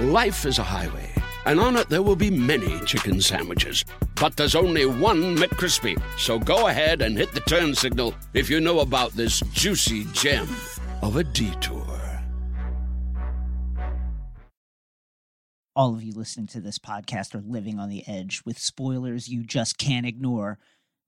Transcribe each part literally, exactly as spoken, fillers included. Life is a highway, and on it there will be many chicken sandwiches. But there's only one McCrispy, so go ahead and hit the turn signal if you know about this juicy gem of a detour. All of you listening to this podcast are living on the edge with spoilers you just can't ignore.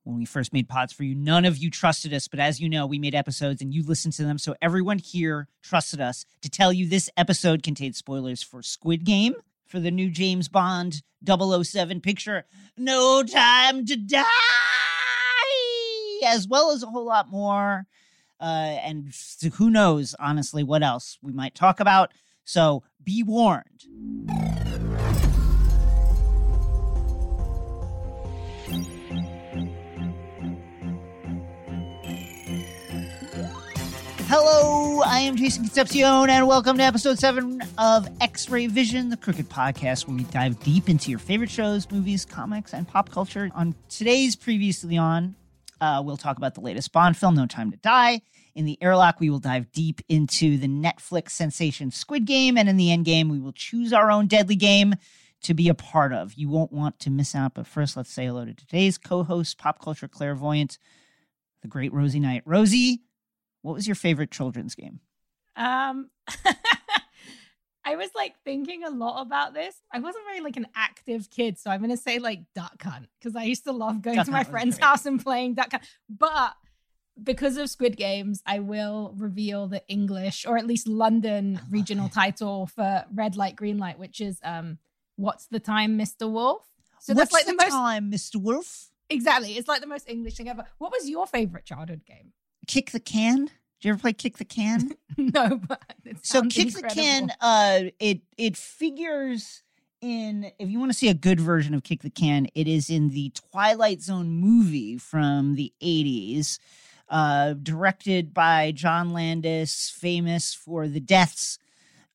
When we first made pods for you, none of you trusted us, but as you know, we made episodes and you listened to them, so everyone here trusted us to tell you this episode contains spoilers for Squid Game, for the new James Bond double oh seven picture, No Time to Die, as well as a whole lot more, uh, and who knows, honestly, what else we might talk about. So be warned. Hello, I am Jason Concepcion, and welcome to episode seven of X-Ray Vision, the crooked podcast where we dive deep into your favorite shows, movies, comics, and pop culture. On today's Previously On, uh, we'll talk about the latest Bond film, No Time to Die. In the airlock, we will dive deep into the Netflix sensation Squid Game, and in the end game, we will choose our own deadly game to be a part of. You won't want to miss out, but first, let's say hello to today's co-host, pop culture clairvoyant, the great Rosie Knight. Rosie, what was your favorite children's game? Um, I was, like, thinking a lot about this. I wasn't very, like, an active kid, so I'm going to say, like, Duck Hunt, because I used to love going to my friend's house and playing Duck Hunt, but... because of Squid Games, I will reveal the English, or at least London regional title for Red Light, Green Light, which is um, What's the Time, Mister Wolf? So that's like the most time, Mister Wolf? Exactly. It's like the most English thing ever. What was your favorite childhood game? Kick the Can. Did you ever play Kick the Can? No, but it sounds incredible. So Kick the Can, uh, it it figures in, if you want to see a good version of Kick the Can, it is in the Twilight Zone movie from the eighties. Uh, directed by John Landis, famous for the deaths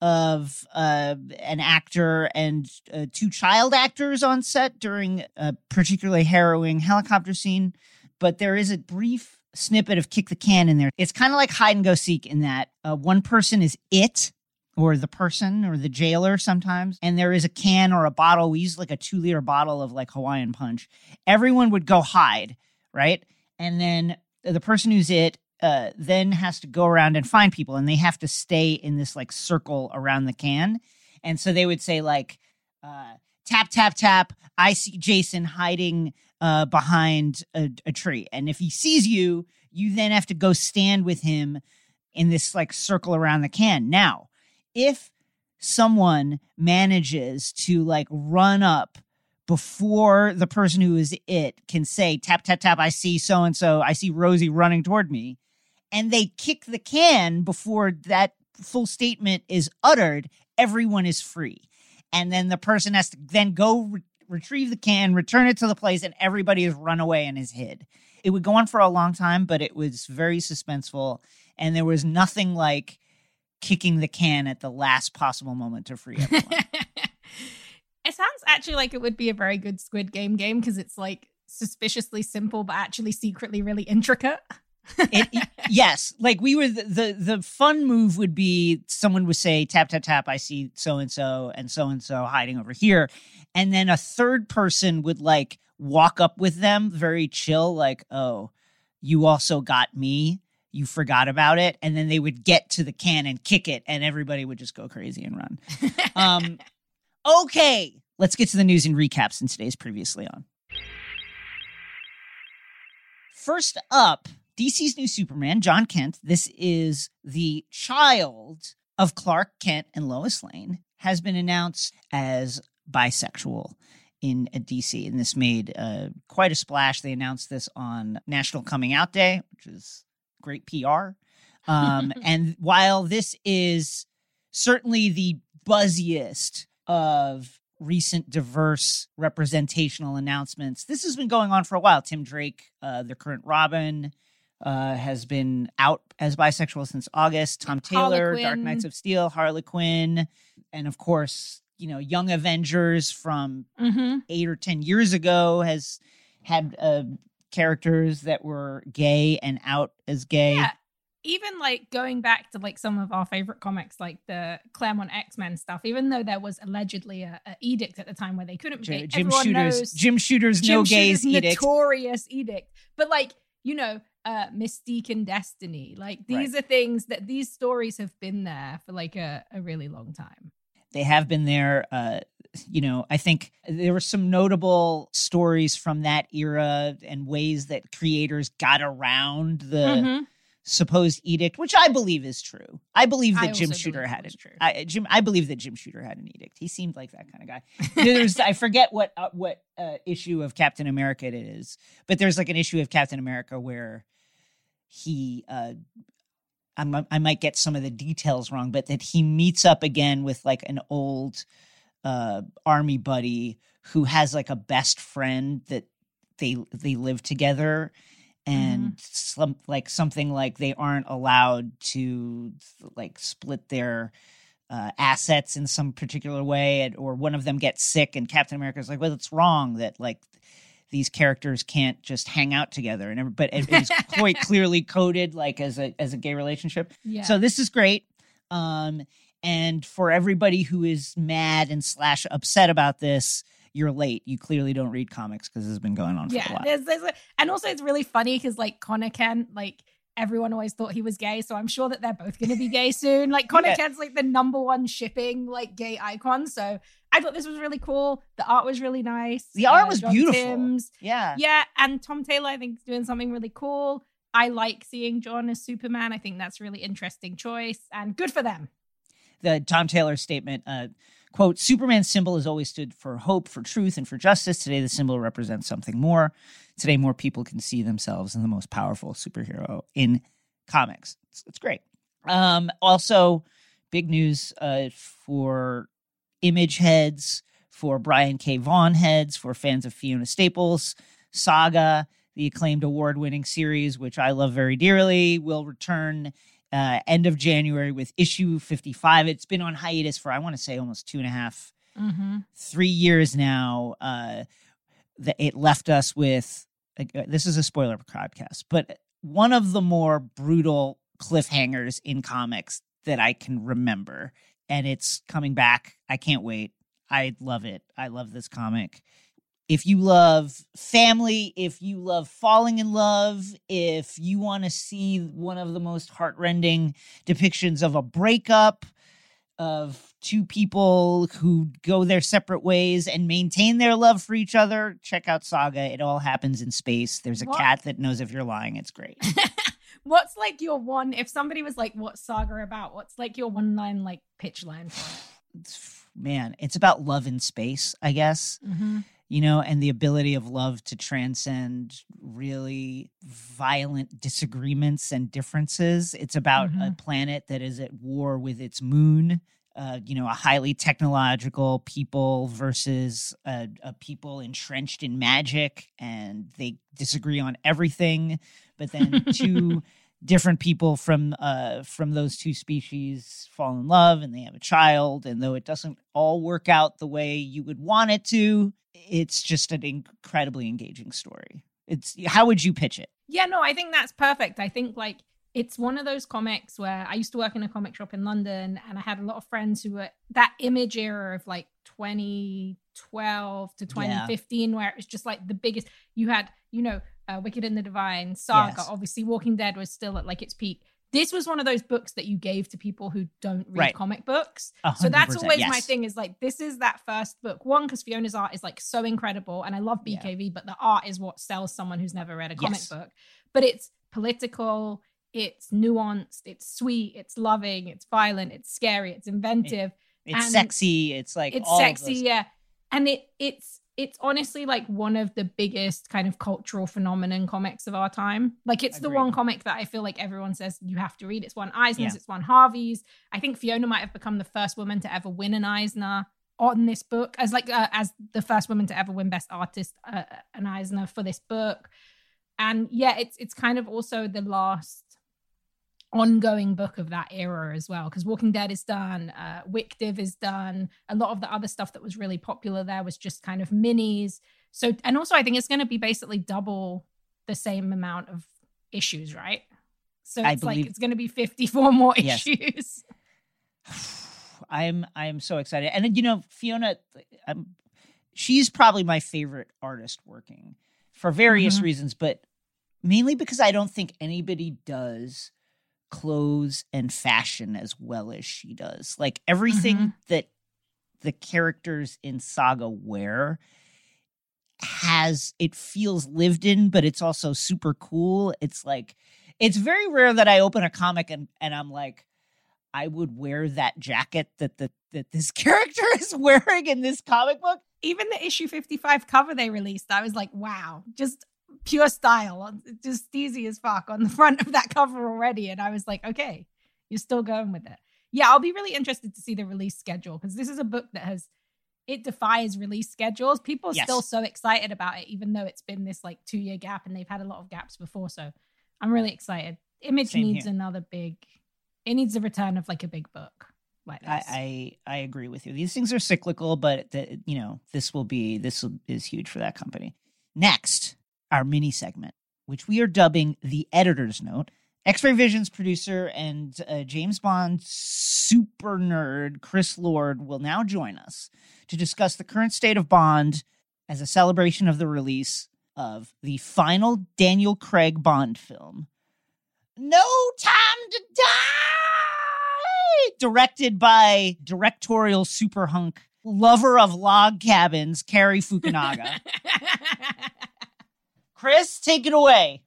of uh, an actor and uh, two child actors on set during a particularly harrowing helicopter scene. But there is a brief snippet of Kick the Can in there. It's kind of like hide and go seek in that uh, one person is it, or the person, or the jailer sometimes. And there is a can or a bottle. We used like a two liter bottle of like Hawaiian Punch. Everyone would go hide, right? And then the person who's it uh, then has to go around and find people, and they have to stay in this like circle around the can. And so they would say like, uh, tap, tap, tap. I see Jason hiding uh, behind a, a tree. And if he sees you, you then have to go stand with him in this like circle around the can. Now, if someone manages to like run up before the person who is it can say, tap, tap, tap, I see so-and-so, I see Rosie running toward me, and they kick the can before that full statement is uttered, everyone is free. And then the person has to then go re- retrieve the can, return it to the place, and everybody has run away and is hid. It would go on for a long time, but it was very suspenseful, and there was nothing like kicking the can at the last possible moment to free everyone. It sounds actually like it would be a very good Squid Game game because it's like suspiciously simple, but actually secretly really intricate. it, it, yes. Like we were, the, the, the fun move would be someone would say, tap, tap, tap, I see so-and-so and so-and-so hiding over here. And then a third person would like walk up with them very chill, like, oh, you also got me. You forgot about it. And then they would get to the can and kick it and everybody would just go crazy and run. Um, Okay, let's get to the news and recaps in today's Previously On. First up, D C's new Superman, Jon Kent. This is the child of Clark Kent and Lois Lane, has been announced as bisexual in D C. And this made uh, quite a splash. They announced this on National Coming Out Day, which is great P R. Um, and while this is certainly the buzziest of recent diverse representational announcements, this has been going on for a while. Tim Drake, uh, the current Robin, uh, has been out as bisexual since August. Tom Taylor, Harlequin. Dark Knights of Steel, Harley Quinn, and of course, you know, Young Avengers from mm-hmm. eight or ten years ago has had uh, characters that were gay and out as gay. Yeah. even like going back to like some of our favorite comics, like the Claremont X-Men stuff, even though there was allegedly a, a edict at the time where they couldn't Jim, Jim Shooter's knows, Jim Shooter's Jim no Shooter's gays edict, notorious edict. But like, you know, uh, Mystique and Destiny, like these right. are things that these stories have been there for like a, a really long time. They have been there. Uh, you know, I think there were some notable stories from that era and ways that creators got around the mm-hmm. supposed edict, which I believe is true. I believe that I Jim Shooter had it. True. I, Jim, I believe that Jim Shooter had an edict. He seemed like that kind of guy. There's, I forget what uh, what uh, issue of Captain America it is, but there's like an issue of Captain America where he. Uh, I'm, I might get some of the details wrong, but that he meets up again with like an old uh, army buddy who has like a best friend that they they live together, and mm. some, like something like they aren't allowed to like split their uh, assets in some particular way, and, or one of them gets sick, and Captain America's like, well, it's wrong that like these characters can't just hang out together, and but it was quite clearly coded like as a as a gay relationship. Yeah. So this is great, um, and for everybody who is mad and slash upset about this, you're late. You clearly don't read comics because this has been going on for yeah, a while. There's, there's a, and also it's really funny because like Connor Kent, like everyone always thought he was gay, so I'm sure that they're both going to be gay soon. Like Connor yeah. Kent's like the number one shipping like gay icon, so. I thought this was really cool. The art was really nice. The art uh, was John beautiful. Timms. Yeah. Yeah. And Tom Taylor, I think, is doing something really cool. I like seeing John as Superman. I think that's a really interesting choice and good for them. The Tom Taylor statement, uh, quote, Superman's symbol has always stood for hope, for truth, and for justice. Today, the symbol represents something more. Today, more people can see themselves in the most powerful superhero in comics. It's, it's great. Um, also, big news uh, for... Image heads, for Brian K. Vaughan heads, for fans of Fiona Staples, Saga, the acclaimed award-winning series, which I love very dearly, will return uh, end of January with issue fifty-five. It's been on hiatus for, I want to say, almost two and a half, mm-hmm. three years now. Uh, the, it left us with, uh, this is a spoiler podcast, but one of the more brutal cliffhangers in comics that I can remember. And it's coming back. I can't wait. I love it. I love this comic. If you love family, if you love falling in love, if you want to see one of the most heartrending depictions of a breakup, of two people who go their separate ways and maintain their love for each other, check out Saga. It all happens in space. There's a what? cat that knows if you're lying. It's great. What's like your one, if somebody was like, what's Saga about? What's like your one line, like pitch line for it? Man, it's about love in space, I guess, mm-hmm. you know, and the ability of love to transcend really violent disagreements and differences. It's about mm-hmm. a planet that is at war with its moon, uh, you know, a highly technological people versus a, a people entrenched in magic, and they disagree on everything. But then two different people from uh, from those two species fall in love and they have a child. And though it doesn't all work out the way you would want it to, it's just an incredibly engaging story. It's how would you pitch it? Yeah, no, I think that's perfect. I think like it's one of those comics where I used to work in a comic shop in London, and I had a lot of friends who were that Image era of like twenty twelve to twenty fifteen, yeah. where it was just like the biggest. You had, you know, Uh, Wicked and the Divine, Saga, yes. obviously Walking Dead was still at like its peak. This was one of those books that you gave to people who don't read right. comic books. So that's always yes. my thing is like, this is that first book. One, because Fiona's art is like so incredible. And I love B K V, yeah. but the art is what sells someone who's never read a comic yes. book. But it's political, it's nuanced, it's sweet, it's loving, it's violent, it's scary, it's inventive. It, it's and sexy. It's like It's all sexy, yeah. And it it's It's honestly like one of the biggest kind of cultural phenomenon comics of our time. Like it's Agreed. the one comic that I feel like everyone says you have to read. It's won Eisner's, yeah. it's won Harvey's. I think Fiona might have become the first woman to ever win an Eisner on this book, as like uh, as the first woman to ever win Best Artist uh, an Eisner for this book. And yeah, it's it's kind of also the last ongoing book of that era as well, because Walking Dead is done, uh, Wick Div is done. A lot of the other stuff that was really popular there was just kind of minis. So, and also I think it's going to be basically double the same amount of issues, right? So it's believe- like it's going to be fifty-four more yes. issues. I'm I'm so excited. And then, you know, Fiona, I'm, she's probably my favorite artist working for various mm-hmm. reasons, but mainly because I don't think anybody does clothes and fashion as well as she does. Like everything mm-hmm. that the characters in Saga wear has, it feels lived in, but it's also super cool. It's like, it's very rare that I open a comic and, and I'm like, I would wear that jacket that the that this character is wearing in this comic book. Even the issue fifty-five cover they released, I was like, wow, just pure style, just easy as fuck on the front of that cover already. And I was like, okay, you're still going with it. Yeah, I'll be really interested to see the release schedule because this is a book that has, it defies release schedules. People are yes. still so excited about it, even though it's been this like two year gap and they've had a lot of gaps before. So I'm really excited. Image Same needs here. another big... It needs the return of like a big book like this. I, I I agree with you. These things are cyclical, but the, you know this will be this will, is huge for that company. Next, our mini segment, which we are dubbing the Editor's Note. X-Ray Vision's producer and uh, James Bond super nerd Chris Lord will now join us to discuss the current state of Bond as a celebration of the release of the final Daniel Craig Bond film, No Time to Die, directed by directorial super hunk, lover of log cabins, Cary Fukunaga. Chris, take it away.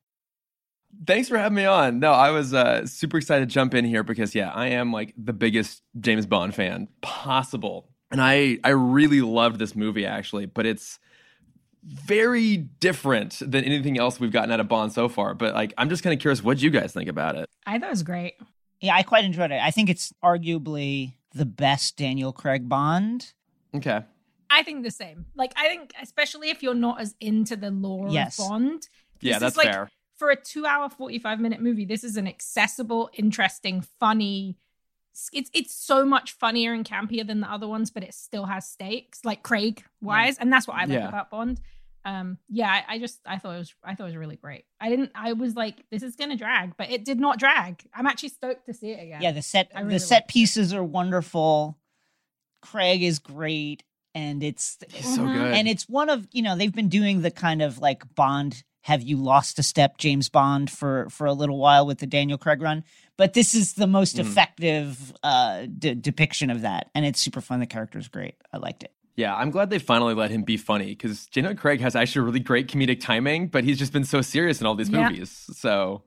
Thanks for having me on. No, I was uh, super excited to jump in here because, yeah, I am like the biggest James Bond fan possible. And I, I really loved this movie, actually, but it's very different than anything else we've gotten out of Bond so far. But like, I'm just kind of curious what you guys think about it. I thought it was great. Yeah, I quite enjoyed it. I think it's arguably the best Daniel Craig Bond. Okay. I think the same. Like, I think, especially if you're not as into the lore yes. of Bond. Yeah, that's like, fair. For a two hour, forty-five minute movie, this is an accessible, interesting, funny... It's it's so much funnier and campier than the other ones, but it still has stakes, like Craig wise, yeah. and that's what I like yeah. about Bond. Um, yeah, I, I just I thought it was I thought it was really great. I didn't I was like this is gonna drag, but it did not drag. I'm actually stoked to see it again. Yeah, the set really the set pieces it. are wonderful. Craig is great, and it's, it's so good. And it's one of you know they've been doing the kind of like Bond. Have you lost a step, James Bond, for, for a little while with the Daniel Craig run? But this is the most mm. effective uh, de- depiction of that. And it's super fun. The character's great. I liked it. Yeah, I'm glad they finally let him be funny because Daniel Craig has actually really great comedic timing, but he's just been so serious in all these yeah. movies. So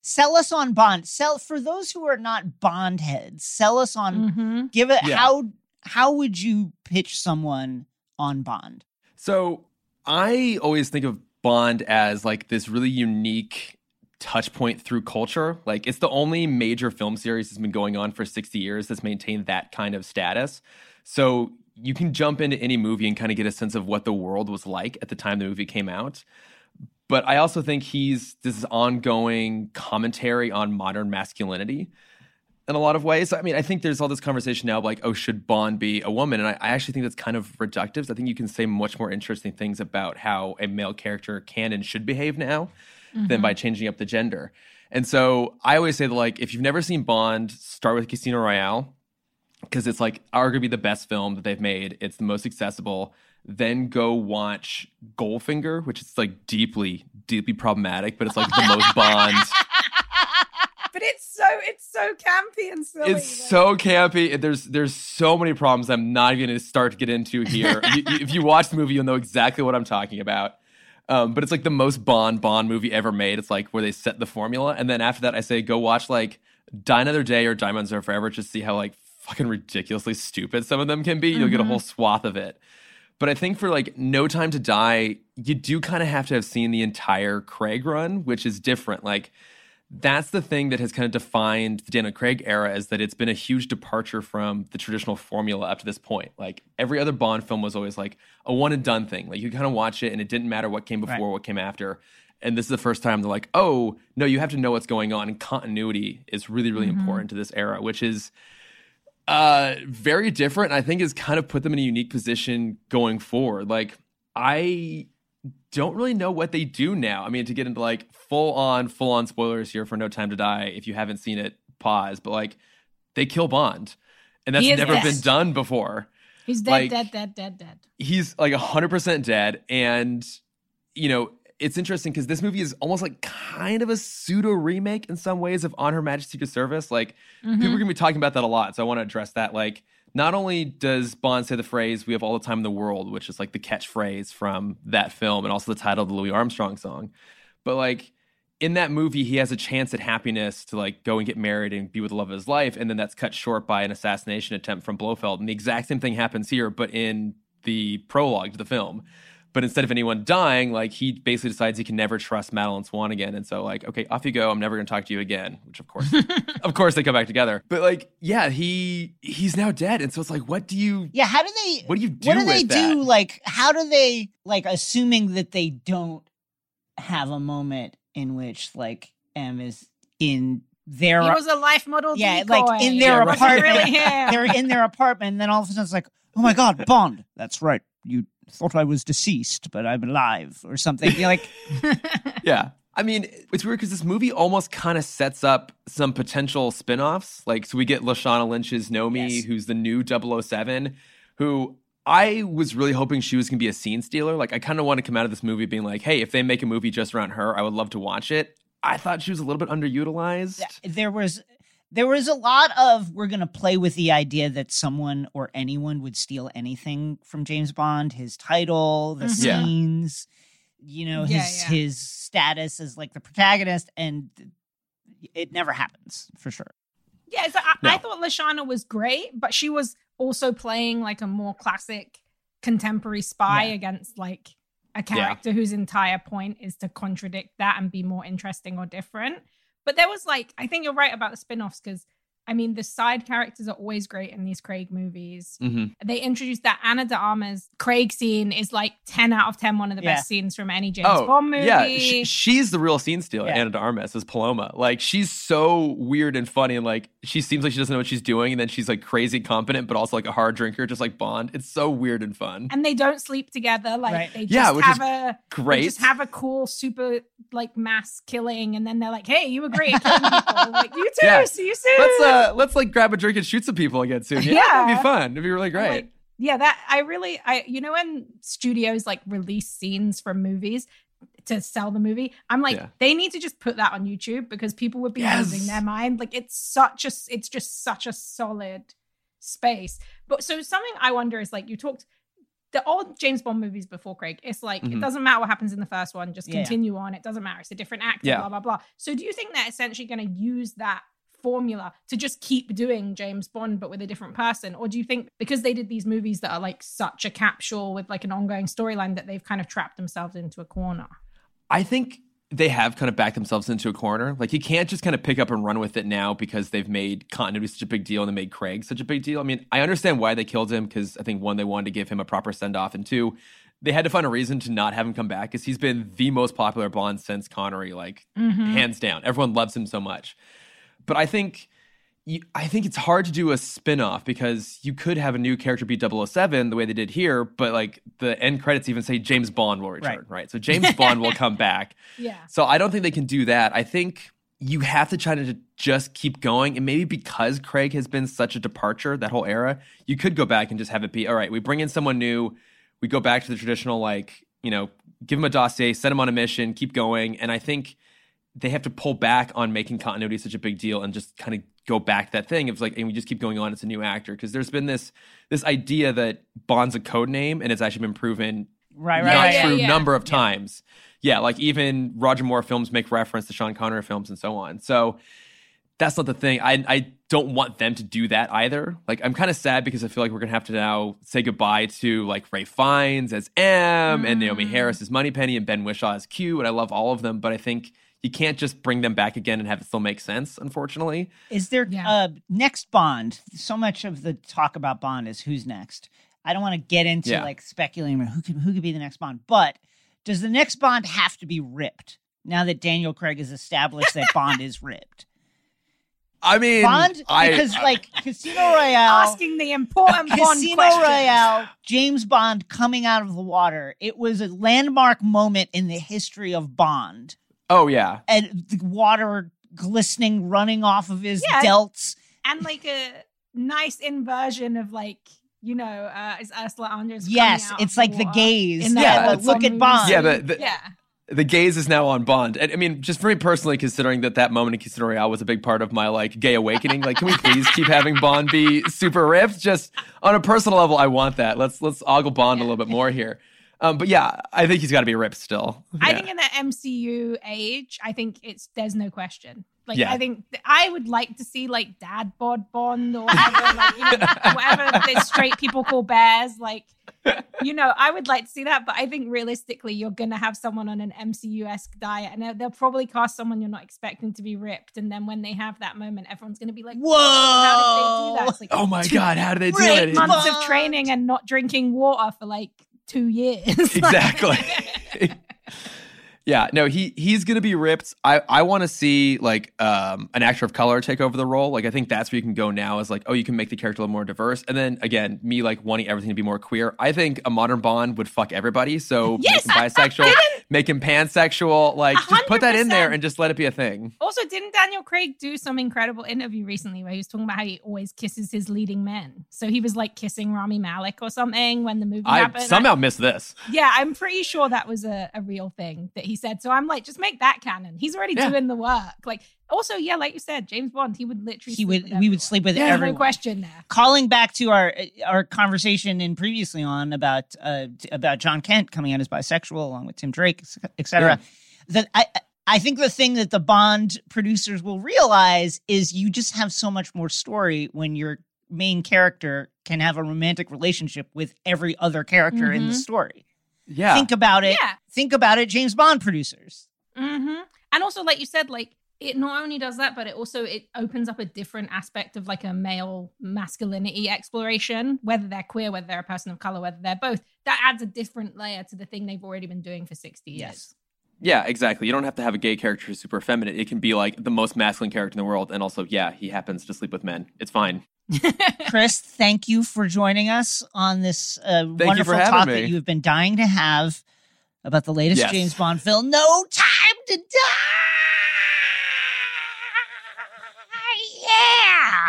sell us on Bond. Sell for those who are not Bond heads, sell us on mm-hmm. give it yeah. how how would you pitch someone on Bond? So I always think of Bond as like this really unique touch point through culture. Like it's the only major film series that's been going on for sixty years that's maintained that kind of status. So you can jump into any movie and kind of get a sense of what the world was like at the time the movie came out. But I also think he's this ongoing commentary on modern masculinity in a lot of ways. I mean, I think there's all this conversation now like, oh, should Bond be a woman? And I, I actually think that's kind of reductive. So I think you can say much more interesting things about how a male character can and should behave now mm-hmm. than by changing up the gender. And so I always say that, like, if you've never seen Bond, start with Casino Royale because it's, like, arguably the best film that they've made. It's the most accessible. Then go watch Goldfinger, which is, like, deeply, deeply problematic, but it's, like, the most Bond... But it's so it's so campy and silly. It's like. so campy. There's there's so many problems I'm not going to start to get into here. you, you, if you watch the movie, you'll know exactly what I'm talking about. Um, but it's like the most Bond Bond movie ever made. It's like where they set the formula, and then after that, I say go watch like Die Another Day or Diamonds Are Forever. Just see how like fucking ridiculously stupid some of them can be. You'll mm-hmm. get a whole swath of it. But I think for like No Time to Die, you do kind of have to have seen the entire Craig run, which is different. Like. That's the thing that has kind of defined the Daniel Craig era is that it's been a huge departure from the traditional formula up to this point. Like every other Bond film was always like a one and done thing. Like you kind of watch it and it didn't matter what came before, right. what came after. And this is the first time they're like, oh, no, you have to know what's going on. And continuity is really, really mm-hmm. important to this era, which is uh, very different. I think has kind of put them in a unique position going forward. Like I... don't really know what they do now. I mean, to get into like full on, full on spoilers here for No Time to Die, if you haven't seen it, pause. But like, they kill Bond, and that's never dead. been done before. He's dead, like, dead, dead, dead, dead. He's like one hundred percent dead. And, you know, it's interesting because this movie is almost like kind of a pseudo remake in some ways of On Her Majesty's Secret Service. Like, mm-hmm. people are going to be talking about that a lot. So I want to address that. Like, not only does Bond say the phrase, "We have all the time in the world," which is like the catchphrase from that film and also the title of the Louis Armstrong song, but like in that movie, he has a chance at happiness to like go and get married and be with the love of his life. And then that's cut short by an assassination attempt from Blofeld. And the exact same thing happens here, but in the prologue to the film. But instead of anyone dying, like he basically decides he can never trust Madeline Swan again. And so like, okay, off you go. I'm never going to talk to you again, which of course, of course they come back together. But like, yeah, he he's now dead. And so it's like, what do you, yeah, how do they, what do you do? What do they that? do? Like, how do they, like, assuming that they don't have a moment in which like M is in their, he was a life model. Yeah. Decoy. Like in their yeah, apartment, really, yeah. They're in their apartment. And then all of a sudden it's like, oh my God, Bond. That's right. You thought I was deceased, but I'm alive or something. You're like, yeah. I mean, it's weird because this movie almost kind of sets up some potential spinoffs. Like, so we get Lashana Lynch's Nomi, yes. who's the new double oh seven, who I was really hoping she was going to be a scene stealer. Like, I kind of want to come out of this movie being like, hey, if they make a movie just around her, I would love to watch it. I thought she was a little bit underutilized. There was... There was a lot of, we're going to play with the idea that someone or anyone would steal anything from James Bond, his title, the mm-hmm. yeah. scenes, you know, yeah, his yeah. his status as like the protagonist. And it never happens, for sure. Yeah, so I, no. I thought Lashana was great, but she was also playing like a more classic contemporary spy yeah. against like a character yeah. whose entire point is to contradict that and be more interesting or different. But there was like, I think you're right about the spinoffs because, I mean, the side characters are always great in these Craig movies. Mm-hmm. They introduced that Ana de Armas Craig scene is like ten out of ten, one of the yeah. best scenes from any James oh, Bond movie. Yeah, she, she's the real scene stealer, yeah. Ana de Armas, as Paloma. Like, she's so weird and funny and like, she seems like she doesn't know what she's doing and then she's like crazy competent but also like a hard drinker, just like Bond. It's so weird and fun. And they don't sleep together. Like, right. they just yeah, which have is a great. They just have a cool, super like mass killing and then they're like, hey, you were great at killing people. Like, you too, yeah. see you soon. Let's Uh, let's like grab a drink and shoot some people again soon. Yeah, yeah. It'd be fun. It'd be really great. Like, yeah, that I really, I you know, when studios like release scenes from movies to sell the movie, I'm like, yeah. they need to just put that on YouTube because people would be yes. losing their mind. Like it's such a, it's just such a solid space. But so something I wonder is like you talked the old James Bond movies before Craig. It's like mm-hmm. it doesn't matter what happens in the first one, just yeah. continue on. It doesn't matter. It's a different actor. Yeah. Blah blah blah. So do you think they're essentially going to use that formula to just keep doing James Bond but with a different person, or do you think because they did these movies that are like such a capsule with like an ongoing storyline that they've kind of trapped themselves into a corner? I think they have kind of backed themselves into a corner. Like you can't just kind of pick up and run with it now because they've made continuity such a big deal and they made Craig such a big deal. I mean, I understand why they killed him because I think one, they wanted to give him a proper send-off, and two, they had to find a reason to not have him come back because he's been the most popular Bond since Connery, like mm-hmm. hands down. Everyone loves him so much. But I think you, I think it's hard to do a spin-off because you could have a new character be double oh seven the way they did here, but like the end credits even say James Bond will return, right? right? So James Bond will come back. Yeah. So I don't think they can do that. I think you have to try to just keep going. And maybe because Craig has been such a departure, that whole era, you could go back and just have it be, all right, we bring in someone new, we go back to the traditional, like, you know, give him a dossier, send him on a mission, keep going. And I think they have to pull back on making continuity such a big deal and just kind of go back to that thing. It's like, and we just keep going on. It's a new actor. Because there's been this this idea that Bond's a code name, and it's actually been proven right, right, not right, true yeah, yeah. number of times. Yeah. yeah, like even Roger Moore films make reference to Sean Connery films and so on. So that's not the thing. I, I don't want them to do that either. Like, I'm kind of sad because I feel like we're going to have to now say goodbye to, like, Ray Fiennes as M, mm. and Naomi Harris as Moneypenny, and Ben Whishaw as Q, and I love all of them, but I think you can't just bring them back again and have it still make sense, unfortunately. Is there yeah. uh, next Bond? So much of the talk about Bond is who's next. I don't want to get into yeah. like speculating who could, who could be the next Bond, but does the next Bond have to be ripped now that Daniel Craig has established that Bond is ripped? I mean, Bond, I, because I, like Casino Royale, asking the important Casino Bond questions. Royale, James Bond coming out of the water. It was a landmark moment in the history of Bond. Oh yeah, and the water glistening, running off of his yeah. delts, and like a nice inversion of like. You know, uh, is Ursula Andress? Yes, out it's like the gaze. In the yeah, look at movies. Bond. Yeah, the, the, yeah, the gaze is now on Bond. And I mean, just for me personally, considering that that moment in Casino Royale was a big part of my like gay awakening. Like, can we please keep having Bond be super ripped? Just on a personal level, I want that. Let's let's ogle Bond yeah. a little bit more here. Um, but yeah, I think he's got to be ripped still. Yeah. I think in the M C U age, I think it's there's no question. Like, yeah. I think th- I would like to see, like, dad bod Bond or whatever, like, you know, whatever the straight people call bears. Like, you know, I would like to see that. But I think realistically, you're going to have someone on an M C U-esque diet. And they'll probably cast someone you're not expecting to be ripped. And then when they have that moment, everyone's going to be like, whoa, how did they do that? Like, oh, my God, how did they do that? Eight months of training and not drinking water for, like, two years. Exactly. Yeah, no, he he's going to be ripped. I, I want to see, like, um, an actor of color take over the role. Like, I think that's where you can go now is, like, oh, you can make the character a little more diverse. And then, again, me, like, wanting everything to be more queer. I think a modern Bond would fuck everybody. So yes! Make him bisexual, make him pansexual. Like, one hundred percent. Just put that in there and just let it be a thing. Also, didn't Daniel Craig do some incredible interview recently where he was talking about how he always kisses his leading men? So he was, like, kissing Rami Malek or something when the movie I happened. Somehow I somehow missed this. Yeah, I'm pretty sure that was a, a real thing that he said. So I'm like, just make that canon. He's already yeah. doing the work. Like, also, yeah, like you said, James Bond, he would literally he would we would sleep with yeah, everyone. No question there. Calling back to our our conversation in previously on about uh, about Jon Kent coming out as bisexual along with Tim Drake, et cetera. Yeah. That I I think the thing that the Bond producers will realize is you just have so much more story when your main character can have a romantic relationship with every other character mm-hmm. in the story. Yeah. Think about it. Yeah. Think about it, James Bond producers. Mm-hmm. And also, like you said, like it not only does that, but it also it opens up a different aspect of like a male masculinity exploration, whether they're queer, whether they're a person of color, whether they're both. That adds a different layer to the thing they've already been doing for sixty years. Yes. Yeah, exactly. You don't have to have a gay character who's super effeminate. It can be like the most masculine character in the world. And also, yeah, he happens to sleep with men. It's fine. Chris, thank you for joining us on this uh, wonderful talk me. that you've been dying to have about the latest yes. James Bond film, No Time to Die! Yeah!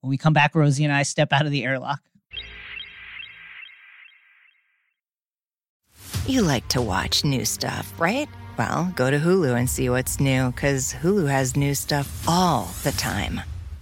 When we come back, Rosie and I step out of the airlock. You like to watch new stuff, right? Well, go to Hulu and see what's new, because Hulu has new stuff all the time.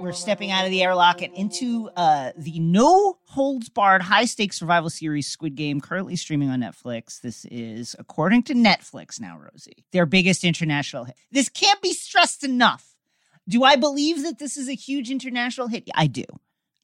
We're stepping out of the airlock and into uh, the no-holds-barred high-stakes survival series Squid Game, currently streaming on Netflix. This is, according to Netflix now, Rosie, their biggest international hit. This can't be stressed enough. Do I believe that this is a huge international hit? Yeah, I do.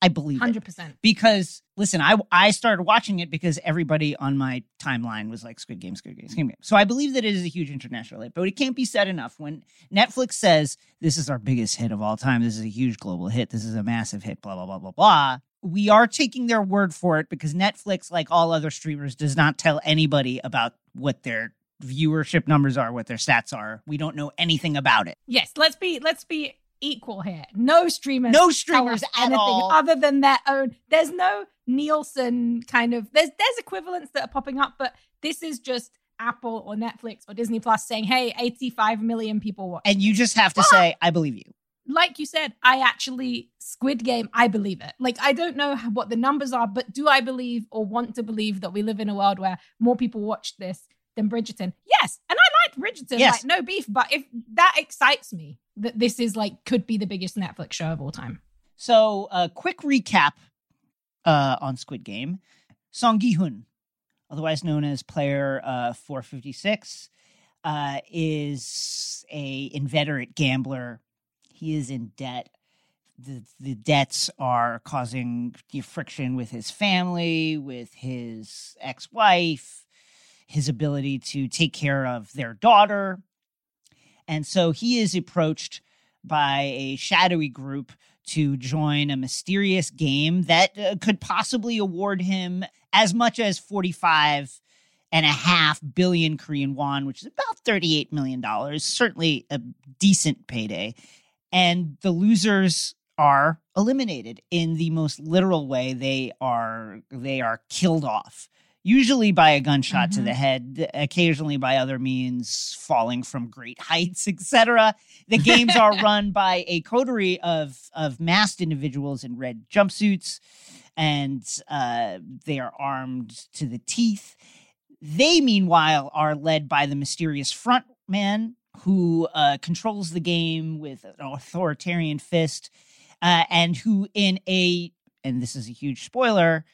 I believe one hundred percent. It. Because, listen, I, I started watching it because everybody on my timeline was like, Squid Game, Squid Game, Squid Game. So I believe that it is a huge international hit, but it can't be said enough. When Netflix says, this is our biggest hit of all time, this is a huge global hit, this is a massive hit, blah, blah, blah, blah, blah, we are taking their word for it because Netflix, like all other streamers, does not tell anybody about what their viewership numbers are, what their stats are. We don't know anything about it. Yes, let's be, let's be... equal here. No streamers. No streamers at anything all. Other than their own. There's no Nielsen kind of, there's there's equivalents that are popping up, but this is just Apple or Netflix or Disney Plus saying, hey, eighty-five million people watch. And you just have to but, say, I believe you. Like you said, I actually, Squid Game, I believe it. Like, I don't know what the numbers are, but do I believe or want to believe that we live in a world where more people watch this than Bridgerton. Yes, and I liked Bridgerton, yes. Like no beef, but if that excites me, that this is like, could be the biggest Netflix show of all time. So a uh, quick recap uh, on Squid Game. Song Gi-hun, otherwise known as Player uh, four fifty-six, uh, is a inveterate gambler. He is in debt. The, the debts are causing friction with his family, with his ex-wife, his ability to take care of their daughter. And so he is approached by a shadowy group to join a mysterious game that uh, could possibly award him as much as forty-five and a half billion Korean won, which is about thirty-eight million dollars, certainly a decent payday. And the losers are eliminated in the most literal way. They are they are killed off, usually by a gunshot mm-hmm. to the head, occasionally by other means, falling from great heights, et cetera. The games are run by a coterie of, of masked individuals in red jumpsuits, and uh, they are armed to the teeth. They, meanwhile, are led by the mysterious front man who uh, controls the game with an authoritarian fist, uh, and who in a, and this is a huge spoiler,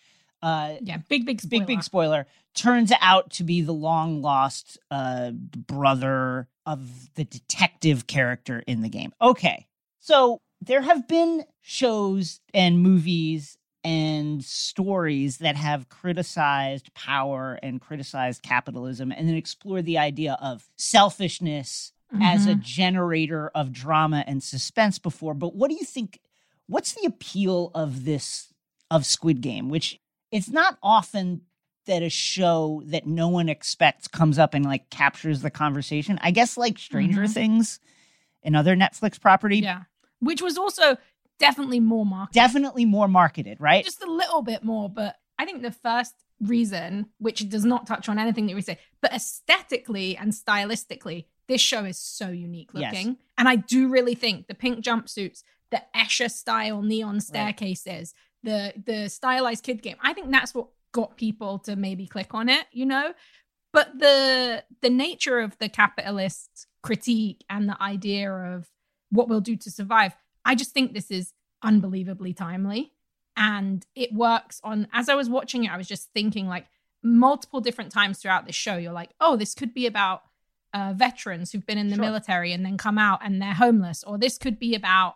Uh, yeah, big, big, spoiler. big, big spoiler. Turns out to be the long lost uh, brother of the detective character in the game. Okay, so there have been shows and movies and stories that have criticized power and criticized capitalism, and then explored the idea of selfishness mm-hmm. as a generator of drama and suspense before. But what do you think? What's the appeal of this of Squid Game, which? It's not often that a show that no one expects comes up and, like, captures the conversation. I guess, like, Stranger mm-hmm. Things, another Netflix property. Yeah, which was also definitely more marketed. Definitely more marketed, right? Just a little bit more, but I think the first reason, which does not touch on anything that we say, but aesthetically and stylistically, this show is so unique looking. Yes. And I do really think the pink jumpsuits, the Escher-style neon staircases, right. the the stylized kid game. I think that's what got people to maybe click on it, you know? But the the nature of the capitalist critique and the idea of what we'll do to survive, I just think this is unbelievably timely. And it works on, as I was watching it, I was just thinking like multiple different times throughout the show, you're like, oh, this could be about uh, veterans who've been in the sure. military and then come out and they're homeless. Or this could be about,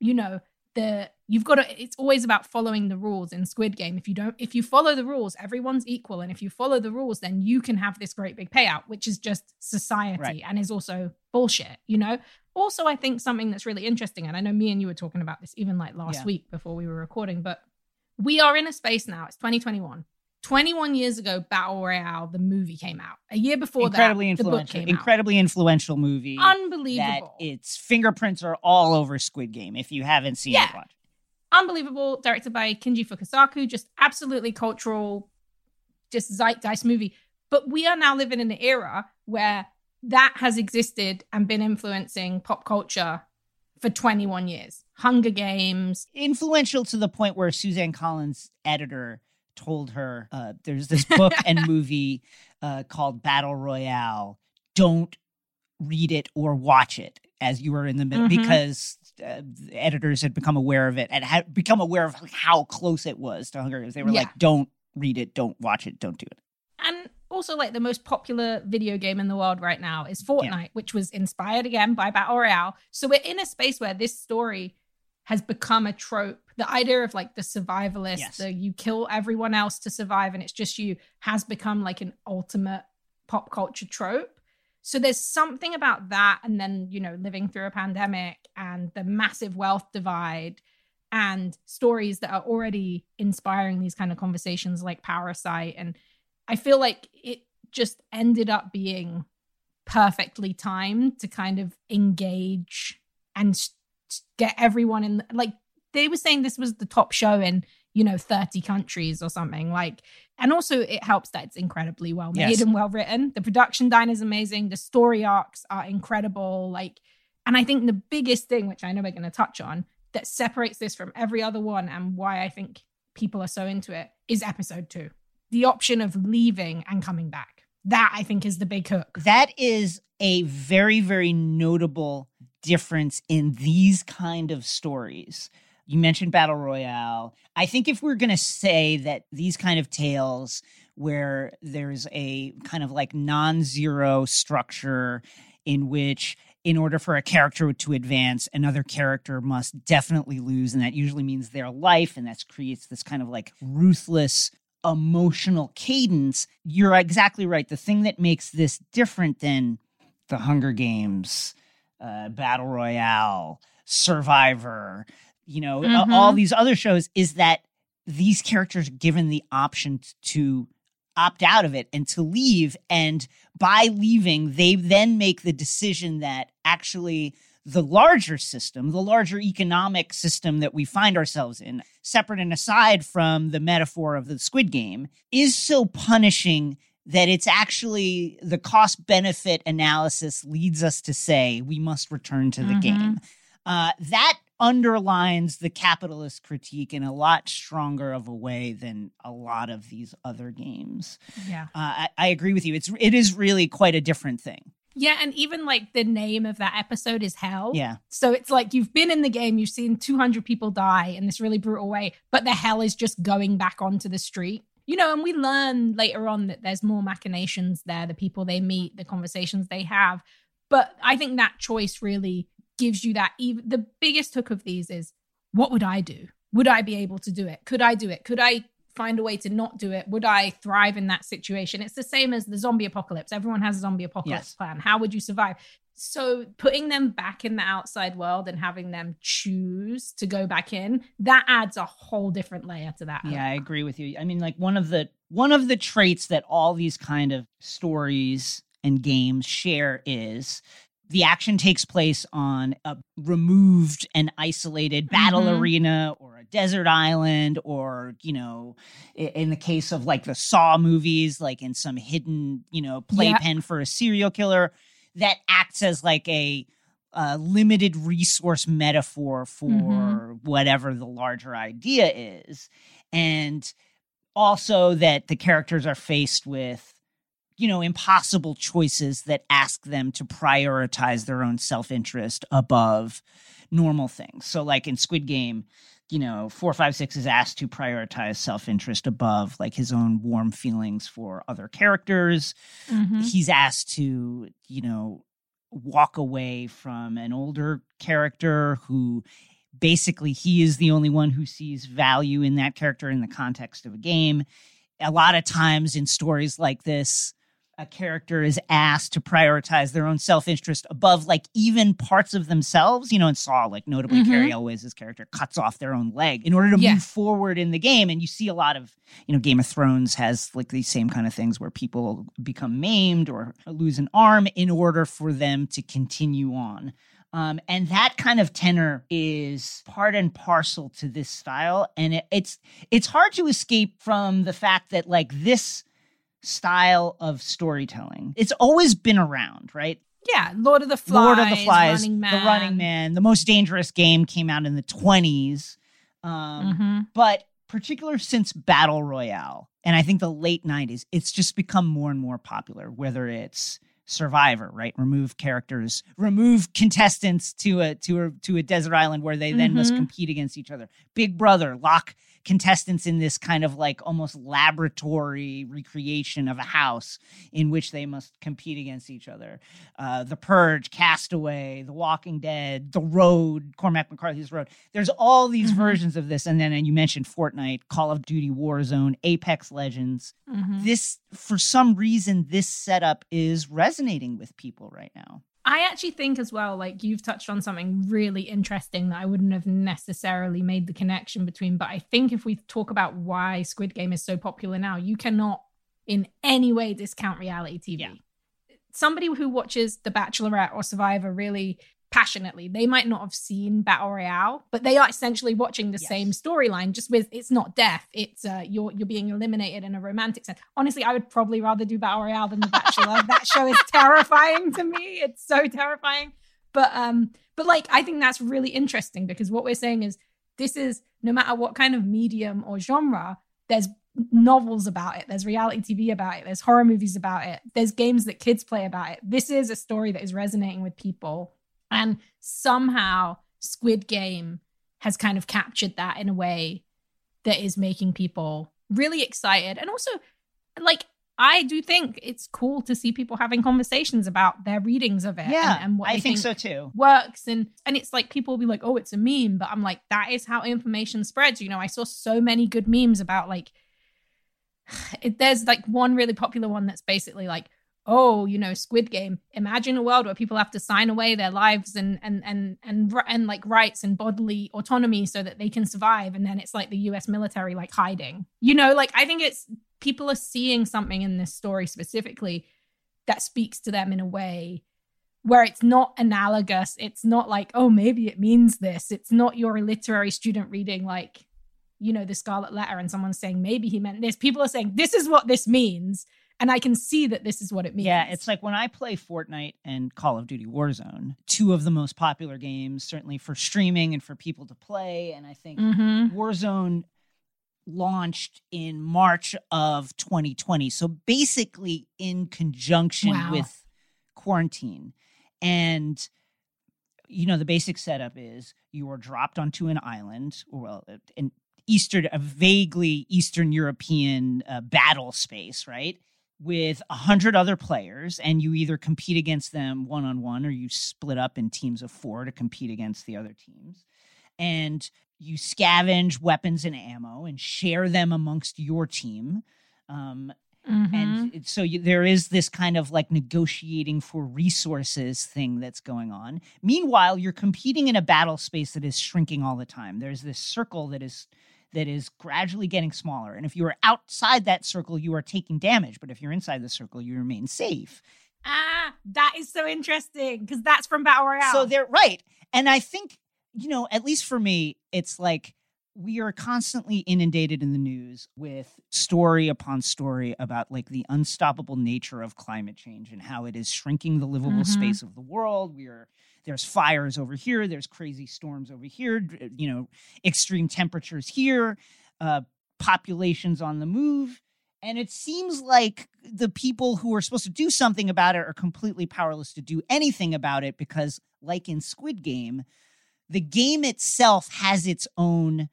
you know, the... You've got to, it's always about following the rules in Squid Game. If you don't, if you follow the rules, everyone's equal. And if you follow the rules, then you can have this great big payout, which is just society right. and is also bullshit, you know? Also, I think something that's really interesting, and I know me and you were talking about this even like last yeah. week before we were recording, but we are in a space now. It's twenty twenty-one. twenty-one years ago, Battle Royale, the movie came out. A year before incredibly that, the book came incredibly out. Incredibly influential movie. Unbelievable. That its fingerprints are all over Squid Game. If you haven't seen yeah. it, watch. Unbelievable, directed by Kinji Fukasaku, just absolutely cultural, just zeitgeist movie. But we are now living in an era where that has existed and been influencing pop culture for twenty-one years. Hunger Games. Influential to the point where Suzanne Collins' editor told her, uh, there's this book and movie uh, called Battle Royale. Don't read it or watch it as you were in the middle mm-hmm. because... Uh, editors had become aware of it and had become aware of how close it was to Hunger Games. They were yeah. like, don't read it, don't watch it, don't do it. And also like the most popular video game in the world right now is Fortnite, yeah. which was inspired again by Battle Royale. So we're in a space where this story has become a trope. The idea of like the survivalist, yes. the you kill everyone else to survive and it's just you, has become like an ultimate pop culture trope. So there's something about that, and then, you know, living through a pandemic and the massive wealth divide and stories that are already inspiring these kind of conversations like Parasite. And I feel like it just ended up being perfectly timed to kind of engage and get everyone in. Like they were saying this was the top show in, you know, thirty countries or something like. And also it helps that it's incredibly well made yes. and well written. The production design is amazing. The story arcs are incredible. Like, and I think the biggest thing, which I know we're going to touch on, that separates this from every other one and why I think people are so into it is episode two. The option of leaving and coming back. That, I think, is the big hook. That is a very, very notable difference in these kind of stories. You mentioned Battle Royale. I think if we're going to say that these kind of tales where there's a kind of like non-zero structure in which in order for a character to advance, another character must definitely lose, and that usually means their life, and that creates this kind of like ruthless emotional cadence, you're exactly right. The thing that makes this different than the Hunger Games, uh, Battle Royale, Survivor, you know, mm-hmm. all these other shows is that these characters are given the option to opt out of it and to leave. And by leaving, they then make the decision that actually the larger system, the larger economic system that we find ourselves in, separate and aside from the metaphor of the Squid Game, is so punishing that it's actually the cost-benefit analysis leads us to say we must return to the mm-hmm. game. Uh, that underlines the capitalist critique in a lot stronger of a way than a lot of these other games. Yeah, uh, I, I agree with you. It's it is really quite a different thing. Yeah, and even like the name of that episode is Hell. Yeah. So it's like you've been in the game, you've seen two hundred people die in this really brutal way, but the hell is just going back onto the street. You know, and we learn later on that there's more machinations there, the people they meet, the conversations they have. But I think that choice really gives you that. Even the biggest hook of these is, what would I do? Would I be able to do it? Could I do it? Could I find a way to not do it? Would I thrive in that situation? It's the same as the zombie apocalypse. Everyone has a zombie apocalypse yes. plan. How would you survive? So putting them back in the outside world and having them choose to go back in, that adds a whole different layer to that. Yeah, I agree with you. I mean, like one of the one of the traits that all these kind of stories and games share is the action takes place on a removed and isolated battle mm-hmm. arena or a desert island or, you know, in the case of like the Saw movies, like in some hidden, you know, playpen yep. for a serial killer that acts as like a, a limited resource metaphor for mm-hmm. whatever the larger idea is. And also that the characters are faced with, you know, impossible choices that ask them to prioritize their own self-interest above normal things. So like in Squid Game, you know, four five six is asked to prioritize self-interest above like his own warm feelings for other characters. Mm-hmm. He's asked to, you know, walk away from an older character who basically he is the only one who sees value in that character in the context of a game. A lot of times in stories like this, a character is asked to prioritize their own self-interest above, like, even parts of themselves. You know, in Saw, like, notably mm-hmm. Carrie Elwes' character cuts off their own leg in order to yes. move forward in the game. And you see a lot of, you know, Game of Thrones has, like, these same kind of things where people become maimed or lose an arm in order for them to continue on. Um, and that kind of tenor is part and parcel to this style. And it, it's it's hard to escape from the fact that, like, this style of storytelling, it's always been around, right? Yeah, Lord of the Flies, Lord of the Flies, Running Man. The Running Man, The Most Dangerous Game came out in the twenties, um, mm-hmm. but particularly since Battle Royale, and I think the late nineties, it's just become more and more popular, whether it's Survivor, right? Remove characters, remove contestants to a to a to a desert island where they then mm-hmm. must compete against each other. Big Brother, lock contestants in this kind of like almost laboratory recreation of a house in which they must compete against each other. Uh, The Purge, Castaway, The Walking Dead, The Road, Cormac McCarthy's Road. There's all these mm-hmm. versions of this. And then and you mentioned Fortnite, Call of Duty Warzone, Apex Legends. Mm-hmm. This, for some reason, this setup is resonating with people right now. I actually think as well, like you've touched on something really interesting that I wouldn't have necessarily made the connection between. But I think if we talk about why Squid Game is so popular now, you cannot in any way discount reality T V. Yeah. Somebody who watches The Bachelorette or Survivor really passionately, they might not have seen Battle Royale, but they are essentially watching the yes. same storyline, just with it's not death, it's uh, you're you're being eliminated in a romantic sense. Honestly, I would probably rather do Battle Royale than The Bachelor. That show is terrifying to me. It's so terrifying. But um, but like I think that's really interesting because what we're saying is this is no matter what kind of medium or genre, there's novels about it. There's reality T V about it. There's horror movies about it. There's games that kids play about it. This is a story that is resonating with people. And somehow Squid Game has kind of captured that in a way that is making people really excited. And also, like, I do think it's cool to see people having conversations about their readings of it. Yeah, and, and what I think, think so too. Works. And, and it's like people will be like, oh, it's a meme. But I'm like, that is how information spreads. You know, I saw so many good memes about like, it, there's like one really popular one that's basically like, oh, you know, Squid Game, imagine a world where people have to sign away their lives and and and and and like rights and bodily autonomy so that they can survive. And then it's like the U S military like hiding, you know, like I think it's people are seeing something in this story specifically that speaks to them in a way where it's not analogous. It's not like, oh, maybe it means this. It's not your literary student reading like, you know, the Scarlet Letter and someone's saying, maybe he meant this. People are saying, this is what this means. And I can see that this is what it means. Yeah, it's like when I play Fortnite and Call of Duty Warzone, two of the most popular games, certainly for streaming and for people to play. And I think mm-hmm. Warzone launched in March of twenty twenty. So basically in conjunction wow. with quarantine. And, you know, the basic setup is you are dropped onto an island, well, an Eastern, a vaguely Eastern European uh, battle space, right? With a hundred other players, and you either compete against them one-on-one or you split up in teams of four to compete against the other teams. And you scavenge weapons and ammo and share them amongst your team. Um, mm-hmm. And so you, there is this kind of like negotiating for resources thing that's going on. Meanwhile, you're competing in a battle space that is shrinking all the time. There's this circle that is... that is gradually getting smaller. And if you are outside that circle, you are taking damage. But if you're inside the circle, you remain safe. Ah, that is so interesting because that's from Battle Royale. So they're right. And I think, you know, at least for me, it's like we are constantly inundated in the news with story upon story about like the unstoppable nature of climate change and how it is shrinking the livable mm-hmm. space of the world. We are... There's fires over here. There's crazy storms over here. You know, extreme temperatures here, uh, populations on the move. And it seems like the people who are supposed to do something about it are completely powerless to do anything about it because, like in Squid Game, the game itself has its own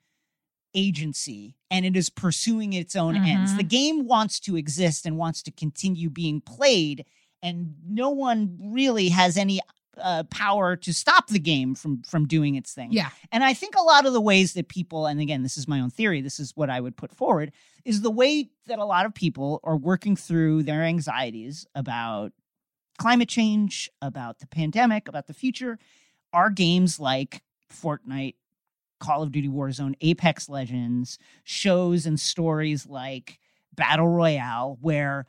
agency and it is pursuing its own mm-hmm. ends. The game wants to exist and wants to continue being played, and no one really has any... Uh, power to stop the game from from doing its thing. Yeah. And I think a lot of the ways that people, and again, this is my own theory, this is what I would put forward, is the way that a lot of people are working through their anxieties about climate change, about the pandemic, about the future, are games like Fortnite, Call of Duty Warzone, Apex Legends, shows and stories like Battle Royale, where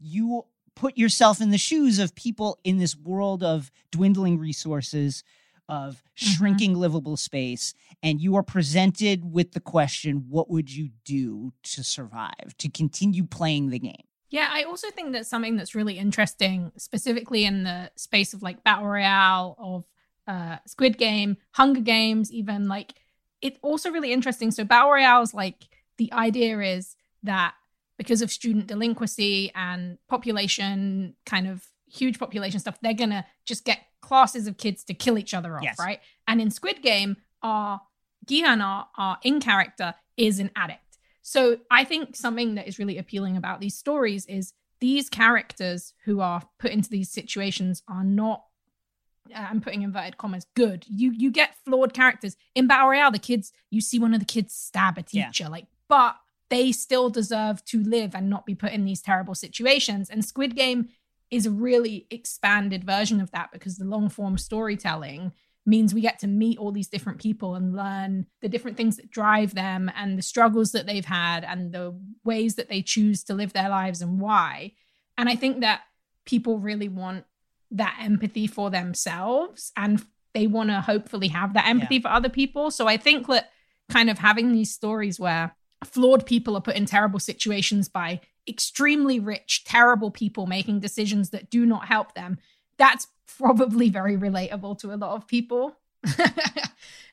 you put yourself in the shoes of people in this world of dwindling resources, of shrinking mm-hmm. livable space, and you are presented with the question, what would you do to survive, to continue playing the game? Yeah, I also think that something that's really interesting, specifically in the space of like Battle Royale, of uh, Squid Game, Hunger Games, even like, it's also really interesting. So Battle Royale's like, the idea is that because of student delinquency and population, kind of huge population stuff, they're going to just get classes of kids to kill each other off, yes. right? And in Squid Game, our Gihan, our, our in-character, is an addict. So I think something that is really appealing about these stories is these characters who are put into these situations are not, uh, I'm putting inverted commas, good. You you get flawed characters. In Battle Royale, the kids, you see one of the kids stab a teacher, yeah. like, but... they still deserve to live and not be put in these terrible situations. And Squid Game is a really expanded version of that because the long form storytelling means we get to meet all these different people and learn the different things that drive them and the struggles that they've had and the ways that they choose to live their lives and why. And I think that people really want that empathy for themselves and they want to hopefully have that empathy yeah. for other people. So I think that kind of having these stories where flawed people are put in terrible situations by extremely rich, terrible people making decisions that do not help them. That's probably very relatable to a lot of people.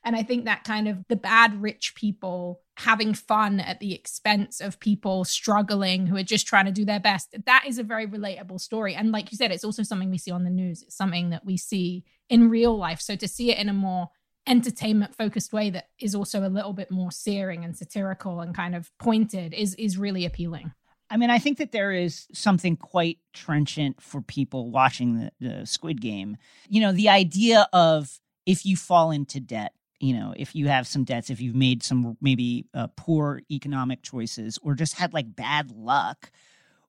And I think that kind of the bad rich people having fun at the expense of people struggling who are just trying to do their best, that is a very relatable story. And like you said, it's also something we see on the news. It's something that we see in real life. So to see it in a more entertainment focused way that is also a little bit more searing and satirical and kind of pointed is is really appealing. I mean, I think that there is something quite trenchant for people watching the, the Squid Game. You know, the idea of if you fall into debt, you know, if you have some debts, if you've made some maybe uh, poor economic choices or just had like bad luck,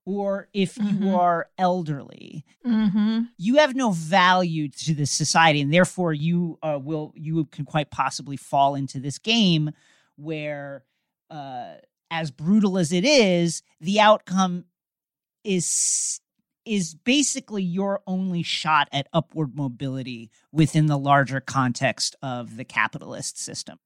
or if you mm-hmm. are elderly, mm-hmm. you have no value to this society. And therefore you uh, will, you can quite possibly fall into this game where, uh, as brutal as it is, the outcome is is basically your only shot at upward mobility within the larger context of the capitalist system.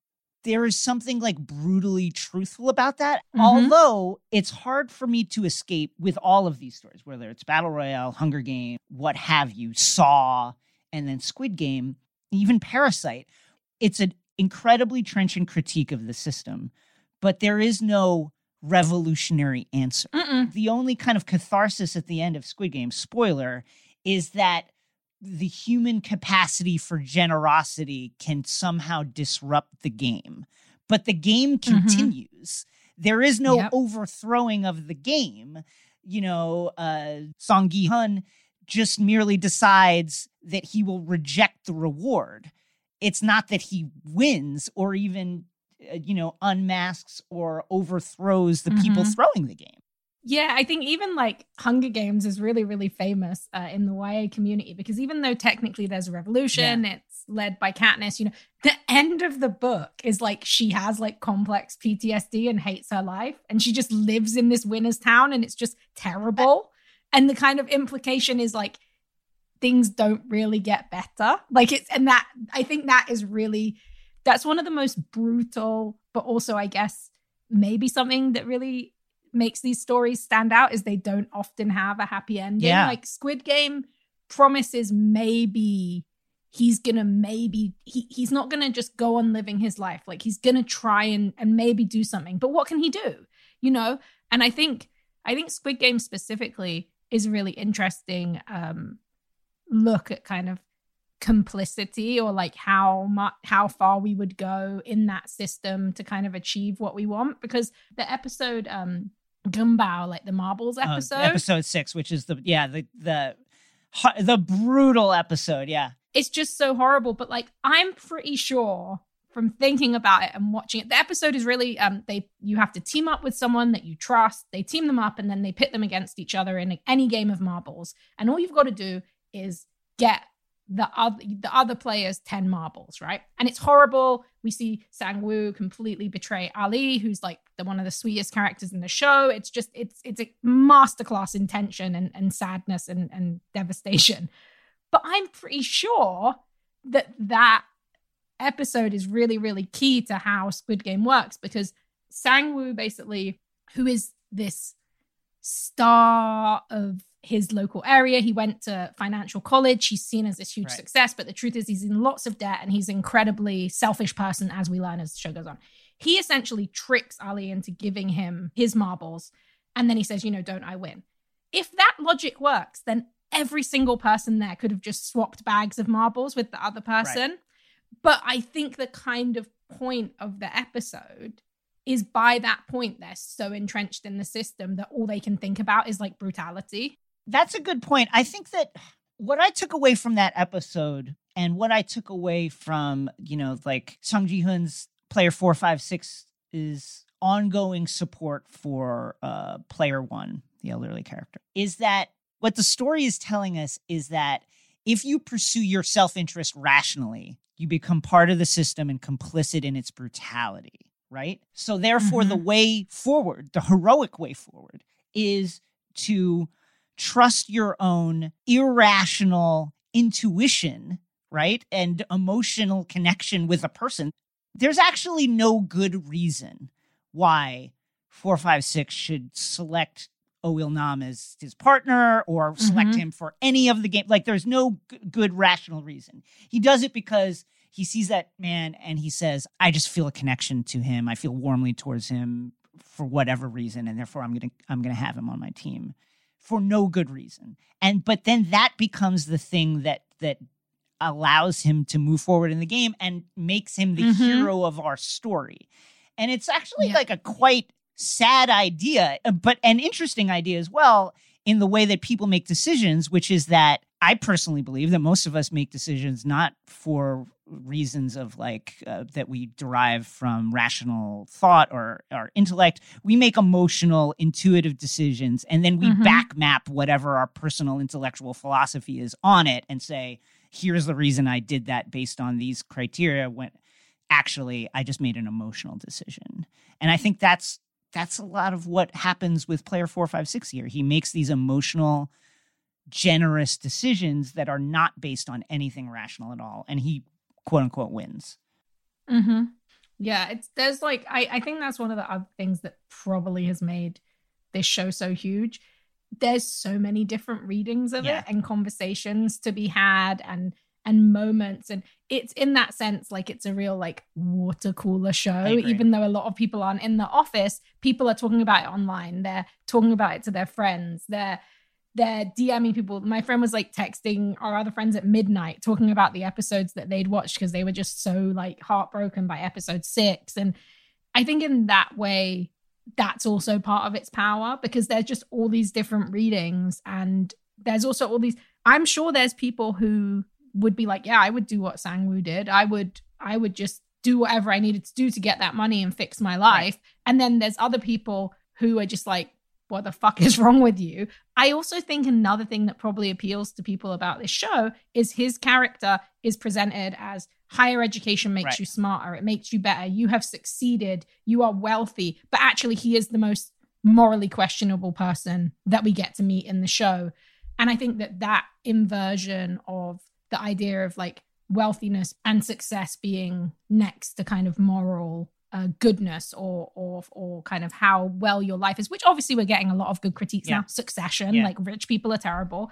There is something like brutally truthful about that, mm-hmm. although it's hard for me to escape with all of these stories, whether it's Battle Royale, Hunger Game, what have you, Saw, and then Squid Game, even Parasite. It's an incredibly trenchant critique of the system, but there is no revolutionary answer. Mm-mm. The only kind of catharsis at the end of Squid Game, spoiler, is that the human capacity for generosity can somehow disrupt the game. But the game continues. Mm-hmm. There is no yep. overthrowing of the game. You know, uh, Song Gi-hun just merely decides that he will reject the reward. It's not that he wins or even you know, unmasks or overthrows the mm-hmm. people throwing the game. Yeah, I think even like Hunger Games is really, really famous uh, in the Y A community because even though technically there's a revolution, yeah. it's led by Katniss, you know, the end of the book is like she has like complex P T S D and hates her life and she just lives in this winner's town and it's just terrible. I- and the kind of implication is like things don't really get better. Like it's, and that, I think that is really... That's one of the most brutal, but also, I guess, maybe something that really makes these stories stand out is they don't often have a happy ending. Yeah. Like Squid Game promises maybe he's going to maybe, he, he's not going to just go on living his life. Like he's going to try and, and maybe do something, but what can he do? You know? And I think, I think Squid Game specifically is a really interesting um, look at kind of complicity or like how much how far we would go in that system to kind of achieve what we want, because the episode um Gumbao, like the marbles episode, uh, episode six, which is the yeah the the the brutal episode, yeah it's just so horrible. But like I'm pretty sure from thinking about it and watching it, the episode is really um they you have to team up with someone that you trust. They team them up and then they pit them against each other in any game of marbles, and all you've got to do is get the other the other players ten marbles, right? And it's horrible. We see Sang-woo completely betray Ali, who's like the one of the sweetest characters in the show. It's just it's it's a masterclass in tension and, and sadness and, and devastation. But I'm pretty sure that that episode is really, really key to how Squid Game works, because Sang-woo basically, who is this star of his local area. He went to financial college. He's seen as this huge right. success, but the truth is he's in lots of debt and he's an incredibly selfish person, as we learn as the show goes on. He essentially tricks Ali into giving him his marbles. And then he says, you know, don't I win? If that logic works, then every single person there could have just swapped bags of marbles with the other person. Right. But I think the kind of point of the episode is by that point, they're so entrenched in the system that all they can think about is like brutality. That's a good point. I think that what I took away from that episode and what I took away from, you know, like Sung Ji-hun's player four, five, six is ongoing support for uh, player one, the elderly character, is that what the story is telling us is that if you pursue your self-interest rationally, you become part of the system and complicit in its brutality, right? So therefore, mm-hmm. the way forward, the heroic way forward, is to trust your own irrational intuition, right? And emotional connection with a person. There's actually no good reason why four five six should select Oh Il-nam as his partner or select mm-hmm. him for any of the game. Like, there's no g- good rational reason. He does it because he sees that man and he says, I just feel a connection to him. I feel warmly towards him for whatever reason, and therefore I'm going to I'm going to have him on my team for no good reason. And but then that becomes the thing that that allows him to move forward in the game and makes him the mm-hmm. hero of our story. And it's actually yeah. like a quite sad idea, but an interesting idea as well in the way that people make decisions, which is that I personally believe that most of us make decisions not for reasons of like uh, that we derive from rational thought or our intellect. We make emotional, intuitive decisions, and then we mm-hmm. back map whatever our personal intellectual philosophy is on it and say, here's the reason I did that based on these criteria, when actually I just made an emotional decision. And I think that's that's a lot of what happens with player four five six here. He makes these emotional, generous decisions that are not based on anything rational at all. And he, quote unquote, wins. Mm-hmm. Yeah, it's there's like, I, I think that's one of the other things that probably has made this show so huge. There's so many different readings of yeah. it and conversations to be had and and moments, and it's in that sense like it's a real like water cooler show. Even though a lot of people aren't in the office, people are talking about it online, they're talking about it to their friends, they're they're DMing people. My friend was like texting our other friends at midnight talking about the episodes that they'd watched because they were just so like heartbroken by episode six. And I think in that way that's also part of its power, because there's just all these different readings, and there's also all these, I'm sure there's people who would be like, yeah, I would do what Sang-woo did. I would, I would just do whatever I needed to do to get that money and fix my life. Right. And then there's other people who are just like, what the fuck is wrong with you? I also think another thing that probably appeals to people about this show is his character is presented as higher education makes right. you smarter. It makes you better. You have succeeded. You are wealthy. But actually, he is the most morally questionable person that we get to meet in the show. And I think that that inversion of the idea of like wealthiness and success being next to kind of moral uh, goodness or, or, or kind of how well your life is, which obviously we're getting a lot of good critiques yeah. now. Succession, yeah. like rich people are terrible.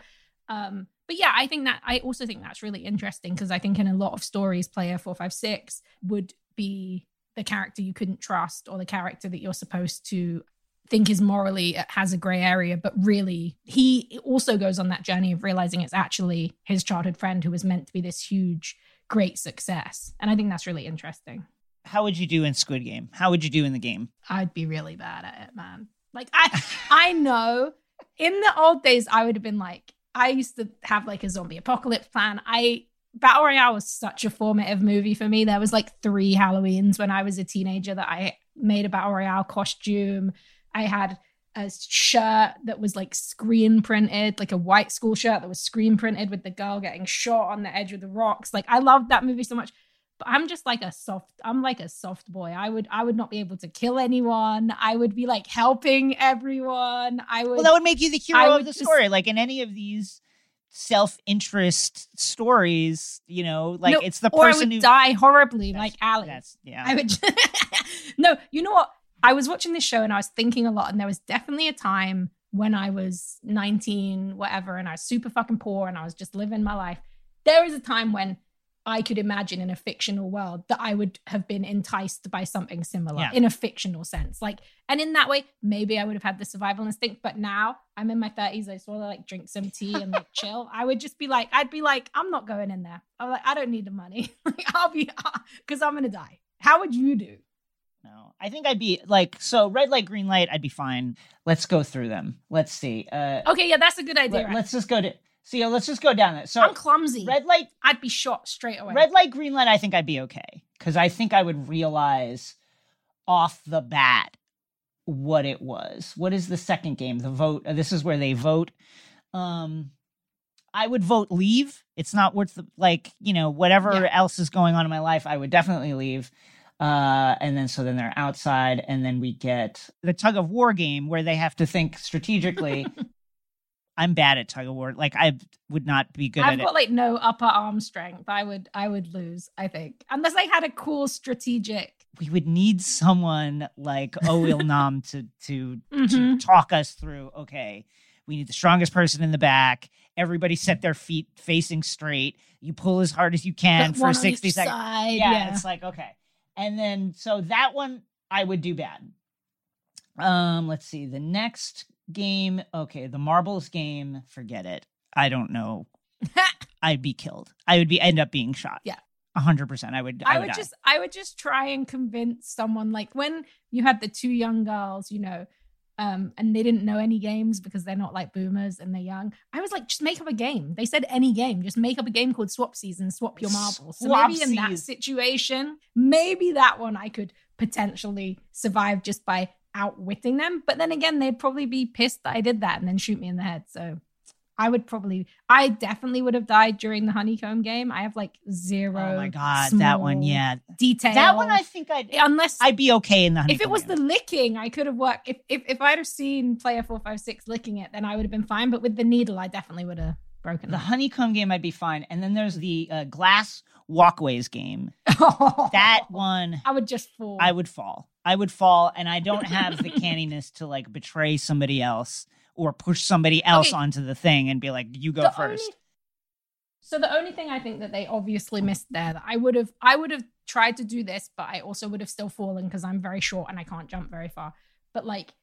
Um, but yeah, I think that, I also think that's really interesting, because I think in a lot of stories, player four five six would be the character you couldn't trust, or the character that you're supposed to think is morally has a gray area, but really he also goes on that journey of realizing it's actually his childhood friend who was meant to be this huge, great success. And I think that's really interesting. How would you do in Squid Game? How would you do in the game? I'd be really bad at it, man. Like I, I know in the old days, I would have been like, I used to have like a zombie apocalypse plan. I, Battle Royale was such a formative movie for me. There was like three Halloweens when I was a teenager that I made a Battle Royale costume. I had a shirt that was like screen printed, like a white school shirt that was screen printed with the girl getting shot on the edge of the rocks. Like I loved that movie so much, but I'm just like a soft, I'm like a soft boy. I would, I would not be able to kill anyone. I would be like helping everyone. I would. Well, that would make you the hero of the just, story. Like in any of these self-interest stories, you know, like no, it's the person or I would who die horribly, like Alex. Yeah. I would. No, you know what? I was watching this show and I was thinking a lot, and there was definitely a time when I was nineteen, whatever, and I was super fucking poor and I was just living my life. There was a time when I could imagine in a fictional world that I would have been enticed by something similar yeah. in a fictional sense. Like, and in that way, maybe I would have had the survival instinct, but now I'm in my thirties. I just want to like drink some tea and like chill. I would just be like, I'd be like, I'm not going in there. I'm like, I don't need the money. Like, I'll be, because I'm going to die. How would you do? No, I think I'd be like, so red light, green light, I'd be fine. Let's go through them. Let's see. Uh, okay, yeah, that's a good idea. Let, right? Let's just go to, see, let's just go down that. So I'm clumsy. Red light. I'd be shot straight away. Red light, green light, I think I'd be okay. Because I think I would realize off the bat what it was. What is the second game? The vote. This is where they vote. Um, I would vote leave. It's not worth the, like, you know, whatever yeah. else is going on in my life, I would definitely leave. Uh, and then so then they're outside, and then we get the tug of war game where they have to think strategically. I'm bad at tug of war. Like I would not be good I've at it. I've got like no upper arm strength. I would I would lose, I think. Unless I had a cool strategic. We would need someone like Oh Il Nam to to, mm-hmm. to talk us through, okay, we need the strongest person in the back. everybody set their feet facing straight. You pull as hard as you can that for sixty seconds. Side, yeah, yeah, it's like, okay. And then, so that one I would do bad. Um, let's see. The next game. Okay. The marbles game. Forget it. I don't know. I'd be killed. I would be end up being shot. Yeah. A hundred percent. I would, I, I would, would just, I would just try and convince someone, like when you had the two young girls, you know, um, and they didn't know any games because they're not like boomers and they're young. I was like, just make up a game. They said any game, just make up a game called Swapsies and swap your marbles. So Swapsies. Maybe in that situation, maybe that one I could potentially survive just by outwitting them. But then again, they'd probably be pissed that I did that and then shoot me in the head. So I would probably, I definitely would have died during the honeycomb game. I have like zero. Oh my God, that one, yeah. Detail. That one I think I'd, unless. I'd be okay in the honeycomb. If it was game. The licking, I could have worked. If, if if I'd have seen player four five six licking it, then I would have been fine. But with the needle, I definitely would have broken. The it. honeycomb game, I'd be fine. And then there's the uh, glass walkways game. That one. I would just fall. I would fall. I would fall. And I don't have the canniness to like betray somebody else. Or push somebody else okay. onto the thing and be like, you go the first. Only, so the only thing I think that they obviously missed there, that I would have, I would have tried to do this, but I also would have still fallen because I'm very short and I can't jump very far. But like,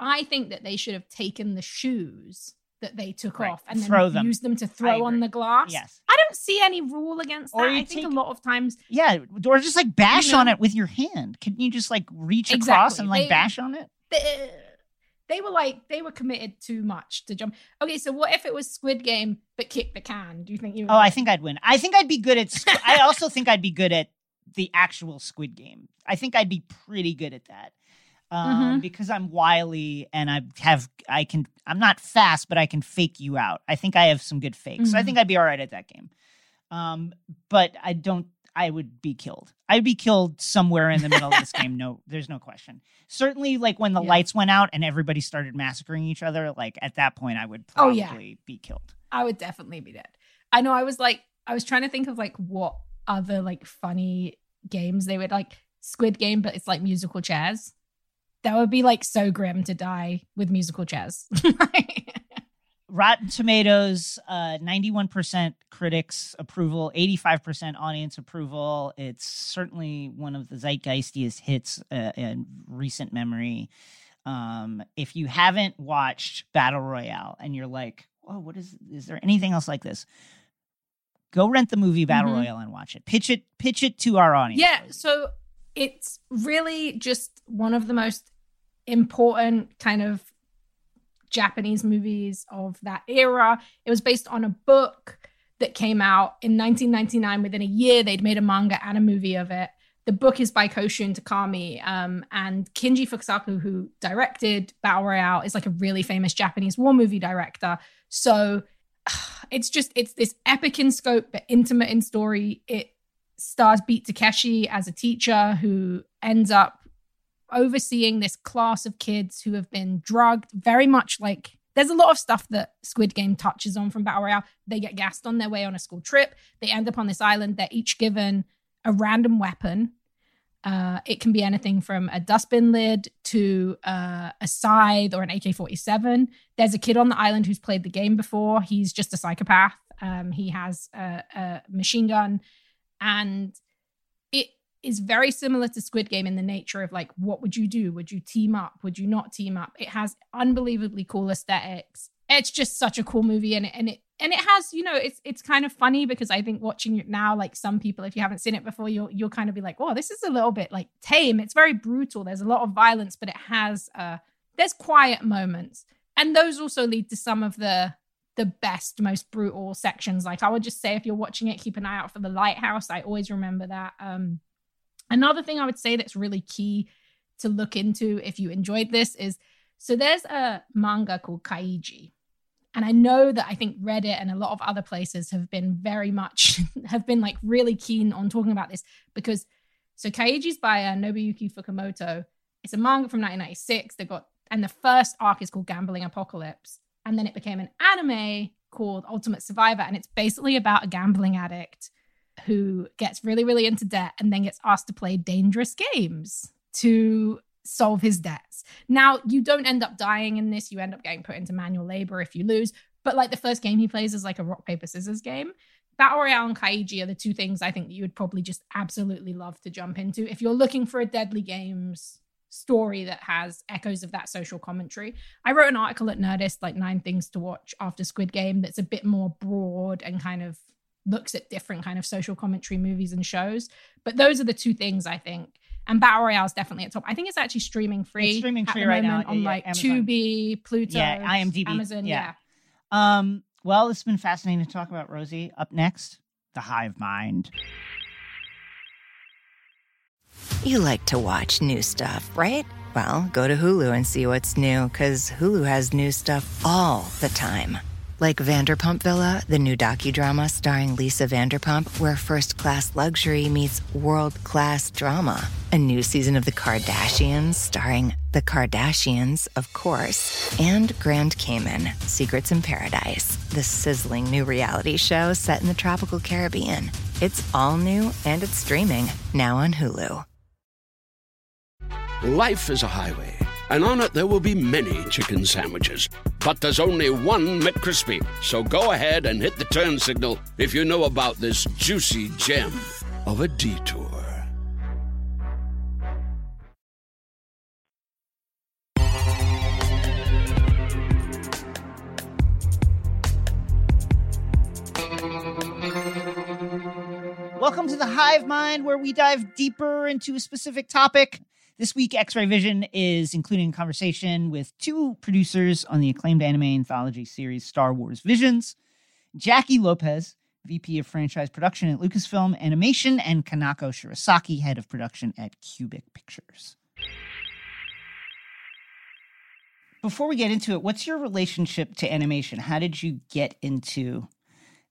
I think that they should have taken the shoes that they took right. off and then throw them. Used them to throw on the glass. Yes. I don't see any rule against or that. I think take, a lot of times. Yeah. Or just like bash you know, on it with your hand. Can you just like reach exactly, across and like they, bash on it? They, They were like, they were committed too much to jump. Okay, so what if it was Squid Game, but kick the can? Do you think you would? Oh, I think I'd win. I think I'd be good at, squ- I also think I'd be good at the actual Squid Game. I think I'd be pretty good at that. Um, mm-hmm. Because I'm wily and I have, I can, I'm not fast, but I can fake you out. I think I have some good fakes. Mm-hmm. So I think I'd be all right at that game. Um, but I don't, I would be killed. I'd be killed somewhere in the middle of this game. No, there's no question. Certainly, like when the yeah. lights went out and everybody started massacring each other, like at that point, I would probably oh, yeah. be killed. I would definitely be dead. I know I was like, I was trying to think of like what other like funny games they would like Squid Game, but it's like musical chairs. That would be like so grim to die with musical chairs. Rotten Tomatoes, uh, ninety-one percent critics approval, eighty-five percent audience approval. It's certainly one of the zeitgeistiest hits uh, in recent memory. Um, if you haven't watched Battle Royale and you're like, oh, what is, is there anything else like this? Go rent the movie Battle mm-hmm. Royale and watch it. Pitch it, pitch it to our audience. Yeah. Maybe. So it's really just one of the most important kind of Japanese movies of that era. It was based on a book that came out in nineteen ninety-nine. Within a year, they'd made a manga and a movie of it. The book is by Koshun Takami, um, and Kinji Fukasaku, who directed Battle Royale, is like a really famous Japanese war movie director. So it's just, it's this epic in scope, but intimate in story. It stars Beat Takeshi as a teacher who ends up overseeing this class of kids who have been drugged, very much like there's a lot of stuff that Squid Game touches on from Battle Royale. They get gassed on their way on a school trip. They end up on this island. They're each given a random weapon. Uh, it can be anything from a dustbin lid to uh, a scythe or an A K forty-seven. There's a kid on the island who's played the game before. He's just a psychopath. Um, he has a, a machine gun, and is very similar to Squid Game in the nature of like, what would you do? Would you team up? Would you not team up? It has unbelievably cool aesthetics. It's just such a cool movie. And it, and it, and it has, you know, it's, it's kind of funny because I think watching it now, like some people, if you haven't seen it before, you'll, you'll kind of be like, oh, this is a little bit like tame. It's very brutal. There's a lot of violence, but it has, uh, there's quiet moments. And those also lead to some of the, the best, most brutal sections. Like I would just say, if you're watching it, keep an eye out for the lighthouse. I always remember that. Um, Another thing I would say that's really key to look into if you enjoyed this is, so there's a manga called Kaiji. And I know that I think Reddit and a lot of other places have been very much, have been like really keen on talking about this because, so Kaiji's by uh, Nobuyuki Fukamoto. It's a manga from nineteen ninety-six. They got, and the first arc is called Gambling Apocalypse. And then it became an anime called Ultimate Survivor. And it's basically about a gambling addict who gets really, really into debt and then gets asked to play dangerous games to solve his debts. Now, you don't end up dying in this. You end up getting put into manual labor if you lose, But like the first game he plays is like a rock, paper, scissors game. Battle Royale and Kaiji are the two things I think that you would probably just absolutely love to jump into. If you're looking for a Deadly Games story that has echoes of that social commentary. I wrote an article at Nerdist, like nine things to watch after Squid Game, that's a bit more broad and kind of looks at different kind of social commentary movies and shows. But those are the two things, I think. And Battle Royale is definitely at top. I think it's actually streaming free. It's streaming free right now. On yeah, like Amazon. Tubi, Pluto, yeah, IMDb. Amazon, yeah. yeah. Um, well, it's been fascinating to talk about, Rosie. Up next, The Hive Mind. You like to watch new stuff, right? Well, go to Hulu and see what's new, because Hulu has new stuff all the time. Like Vanderpump Villa, the new docudrama starring Lisa Vanderpump, where first-class luxury meets world-class drama. A new season of The Kardashians starring The Kardashians, of course. And Grand Cayman, Secrets in Paradise, the sizzling new reality show set in the tropical Caribbean. It's all new and it's streaming now on Hulu. Life is a highway, and on it there will be many chicken sandwiches. But there's only one McCrispy, so go ahead and hit the turn signal if you know about this juicy gem of a detour. Welcome to The Hive Mind, where we dive deeper into a specific topic. This week, X-Ray Vision is including a conversation with two producers on the acclaimed anime anthology series Star Wars Visions, Jackie Lopez, V P of Franchise Production at Lucasfilm Animation, and Kanako Shirasaki, Head of Production at Qubic Pictures. Before we get into it, what's your relationship to animation? How did you get into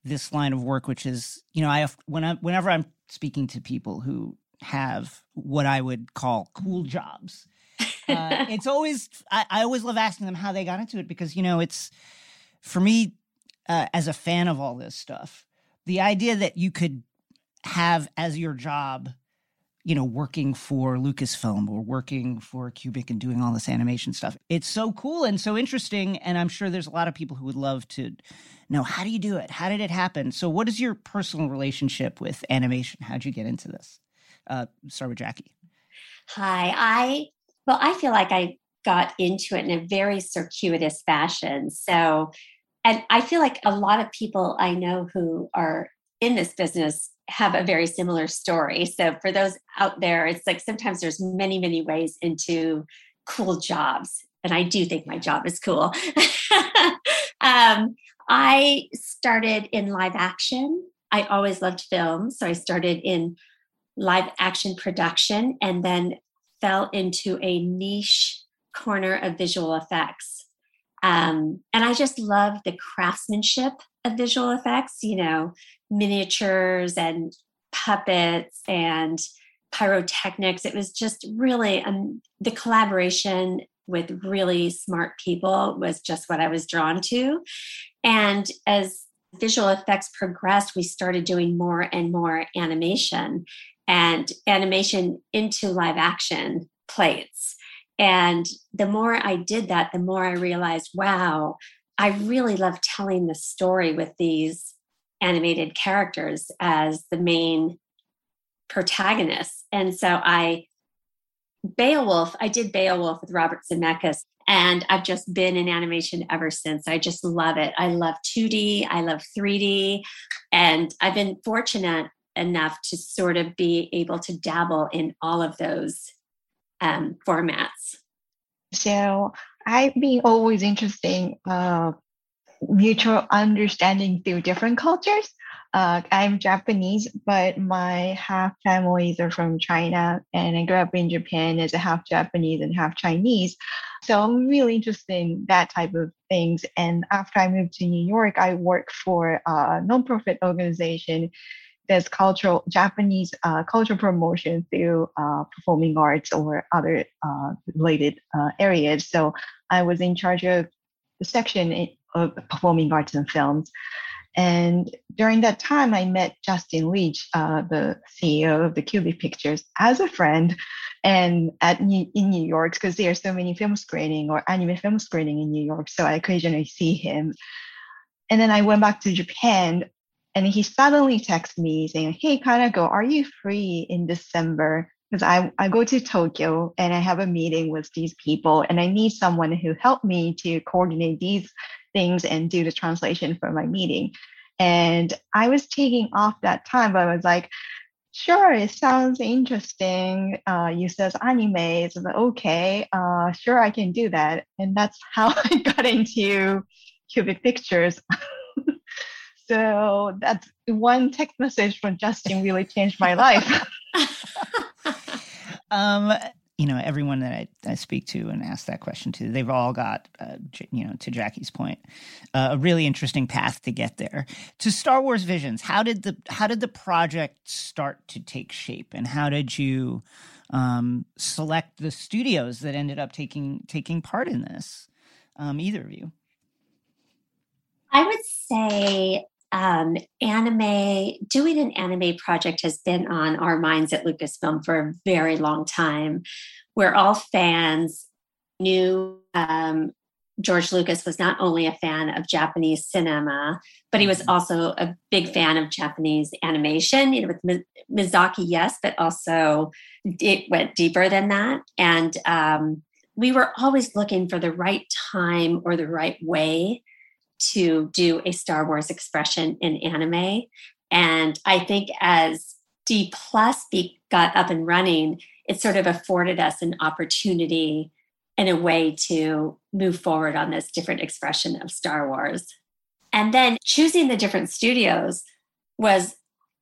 this line of work, which is, you know, I when I whenever I'm speaking to people who have what I would call cool jobs. Uh, it's always, I, I always love asking them how they got into it because, you know, it's, for me, uh, as a fan of all this stuff, the idea that you could have as your job, you know, working for Lucasfilm or working for Qubic and doing all this animation stuff, it's so cool and so interesting. And I'm sure there's a lot of people who would love to know, how do you do it? How did it happen? So what is your personal relationship with animation? How'd you get into this? Uh, start with Jackie. Hi, I, well, I feel like I got into it in a very circuitous fashion. So, and I feel like a lot of people I know who are in this business have a very similar story. So for those out there, it's like, sometimes there's many, many ways into cool jobs. And I do think my job is cool. um, I started in live action. I always loved film. So I started in live action production and then fell into a niche corner of visual effects. Um, and I just love the craftsmanship of visual effects, you know, miniatures and puppets and pyrotechnics. It was just really, um, the collaboration with really smart people was just what I was drawn to. And as visual effects progressed, we started doing more and more animation. And animation into live action plates. And the more I did that, the more I realized, wow, I really love telling the story with these animated characters as the main protagonists. And so I, Beowulf, I did Beowulf with Robert Zemeckis, and I've just been in animation ever since. I just love it. I love two D, I love three D, and I've been fortunate enough to sort of be able to dabble in all of those um, formats. So I've been always interested in uh, mutual understanding through different cultures. Uh, I'm Japanese, but my half families are from China, and I grew up in Japan as a half Japanese and half Chinese. So I'm really interested in that type of things. And after I moved to New York, I worked for a nonprofit organization there's cultural Japanese uh, cultural promotion through uh, performing arts or other uh, related uh, areas. So I was in charge of the section of performing arts and films. And during that time, I met Justin Leach, uh, the C E O of the Qubic Pictures, as a friend, and at New- in New York because there are so many film screening or anime film screening in New York. So I occasionally see him. And then I went back to Japan, and he suddenly texted me saying, hey, Kanako, are you free in December? Because I, I go to Tokyo and I have a meeting with these people, and I need someone who helped me to coordinate these things and do the translation for my meeting. And I was taking off that time, but I was like, sure, it sounds interesting. Uh, you says anime, so okay, uh, sure, I can do that. And that's how I got into Qubic Pictures. So that's one text message from Justin really changed my life. um, you know, everyone that I, I speak to and ask that question to, they've all got, uh, you know, to Jackie's point, uh, a really interesting path to get there. To Star Wars Visions, how did the how did the project start to take shape, and how did you um, select the studios that ended up taking taking part in this? Um, either of you? I would say um, anime, doing an anime project has been on our minds at Lucasfilm for a very long time. We're all fans. Knew um, George Lucas was not only a fan of Japanese cinema, but he was also a big fan of Japanese animation, you know, with Miyazaki, yes, but also it went deeper than that. And um, we were always looking for the right time or the right way to do a Star Wars expression in anime. And I think as D Plus got up and running, it sort of afforded us an opportunity and a way to move forward on this different expression of Star Wars. And then choosing the different studios was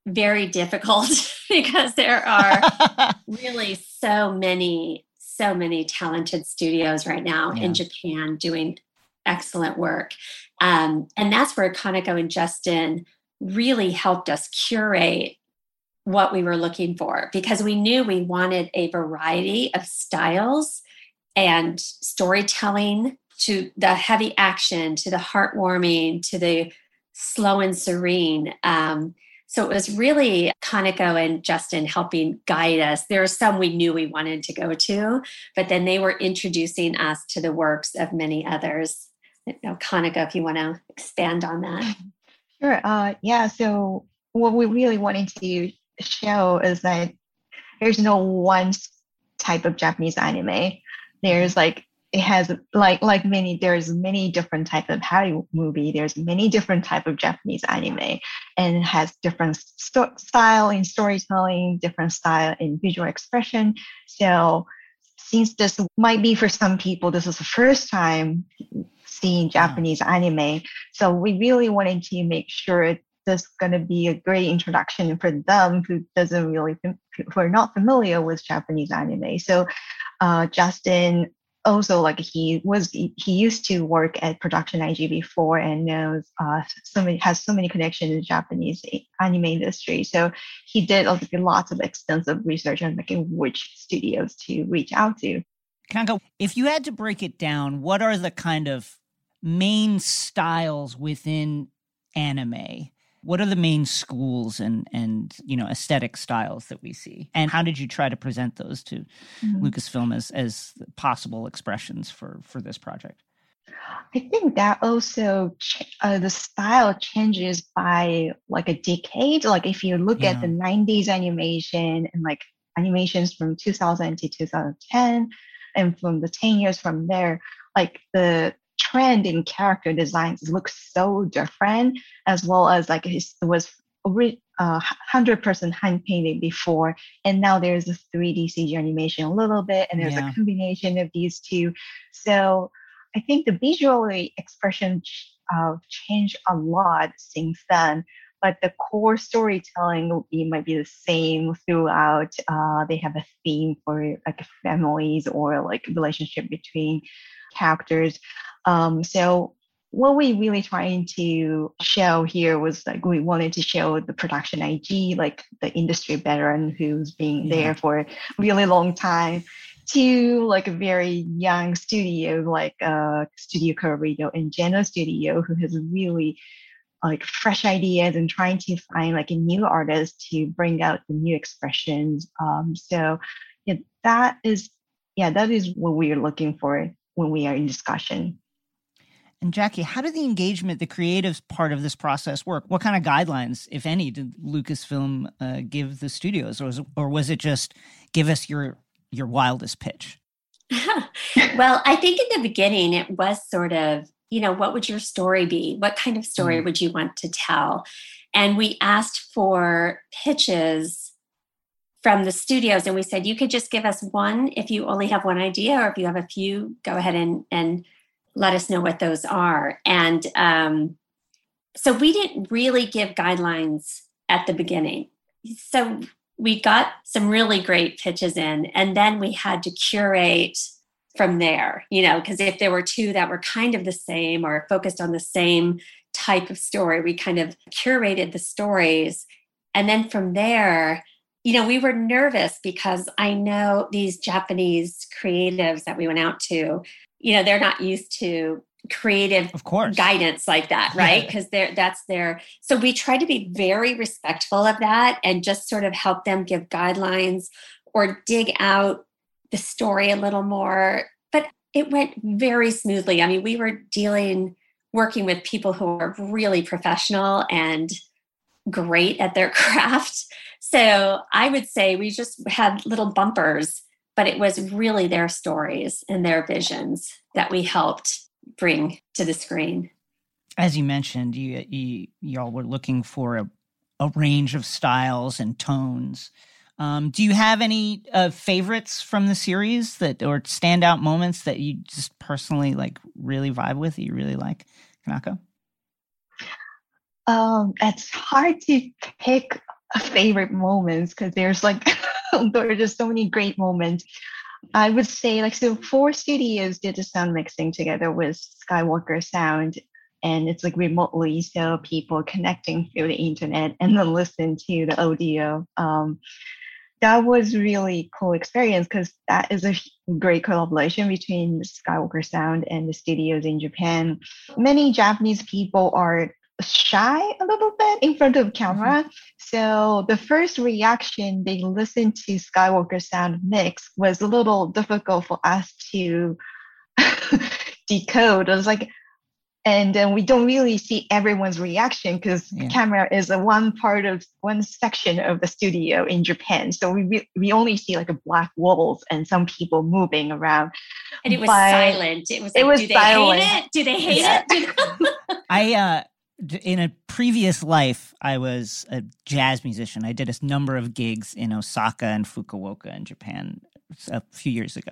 very difficult because there are really so many, so many talented studios right now yeah. in Japan doing excellent work. Um, and that's where Kanako and Justin really helped us curate what we were looking for, because we knew we wanted a variety of styles and storytelling, to the heavy action, to the heartwarming, to the slow and serene. Um, so it was really Kanako and Justin helping guide us. There are some we knew we wanted to go to, but then they were introducing us to the works of many others. Now, Kanako, if you want to expand on that. Sure. Uh, yeah. So what we really wanted to show is that there's no one type of Japanese anime. There's like, it has like, like many, there's many different types of Hollywood movie. There's many different types of Japanese anime, and it has different st- style in storytelling, different style in visual expression. So since this might be for some people, this is the first time seeing Japanese anime. So we really wanted to make sure this is going to be a great introduction for them who doesn't really, who are not familiar with Japanese anime. So uh, Justin also, like he was, he used to work at Production I G before, and knows uh, so many, has so many connections in the Japanese anime industry. So he did like, lots of extensive research on like which studios to reach out to. Kanako, if you had to break it down, what are the kind of main styles within anime? What are the main schools and, and you know, aesthetic styles that we see? And how did you try to present those to mm-hmm. Lucasfilm as, as possible expressions for, for this project? I think that also uh, the style changes by like a decade. Like if you look yeah. at the nineties animation and like animations from two thousand to two thousand ten, and from the ten years from there, like the trend in character designs looks so different, as well as like it was one hundred percent hand painted before. And now there's a three D C G animation a little bit, and there's yeah. a combination of these two. So I think the visual expression uh, changed a lot since then, but the core storytelling will be, might be the same throughout. Uh, they have a theme for like families or like relationship between characters. Um, so what we really trying to show here was like, we wanted to show the Production I G, like the industry veteran who's been yeah. there for a really long time, to like a very young studio, like uh, Studio Colorido and Geno Studio, who has really like fresh ideas and trying to find like a new artist to bring out the new expressions. Um, so yeah, that is, yeah, that is what we are looking for when we are in discussion. And Jackie, how did the engagement, the creative part of this process work? What kind of guidelines, if any, did Lucasfilm uh, give the studios? Or was, it, or was it just give us your your wildest pitch? Well, I think in the beginning, it was sort of, you know, what would your story be? What kind of story mm. would you want to tell? And we asked for pitches from the studios, and we said, you could just give us one if you only have one idea, or if you have a few, go ahead and and let us know what those are. And um, so we didn't really give guidelines at the beginning. So we got some really great pitches in, and then we had to curate from there, you know, because if there were two that were kind of the same or focused on the same type of story, we kind of curated the stories. And then from there, you know, we were nervous because I know these Japanese creatives that we went out to, you know, they're not used to creative of course. guidance like that, right? Because yeah. they're that's their, so we try to be very respectful of that and just sort of help them give guidelines or dig out the story a little more. But it went very smoothly. I mean, we were dealing, working with people who are really professional and great at their craft. So I would say we just had little bumpers, but it was really their stories and their visions that we helped bring to the screen. As you mentioned, you, you y'all were looking for a, a range of styles and tones. Um, do you have any uh, favorites from the series that, or standout moments that you just personally like really vibe with, that you really like, Kanako? Um, it's hard to pick favorite moments because there's like there are just so many great moments. I would say like so four studios did the sound mixing together with Skywalker Sound, and it's like remotely, so people connecting through the internet and then listen to the audio. Um, that was really cool experience because that is a great collaboration between Skywalker Sound and the studios in Japan. Many Japanese people are shy a little bit in front of camera. Mm-hmm. So the first reaction they listened to Skywalker Sound mix was a little difficult for us to decode. I was like, and then we don't really see everyone's reaction because yeah. camera is a one part of one section of the studio in Japan. So we we only see like a black walls and some people moving around. And it was but silent. It was, like, it was do they silent. hate it? Do they hate yeah. it? I, uh, in a previous life, I was a jazz musician. I did a number of gigs in Osaka and Fukuoka in Japan a few years ago.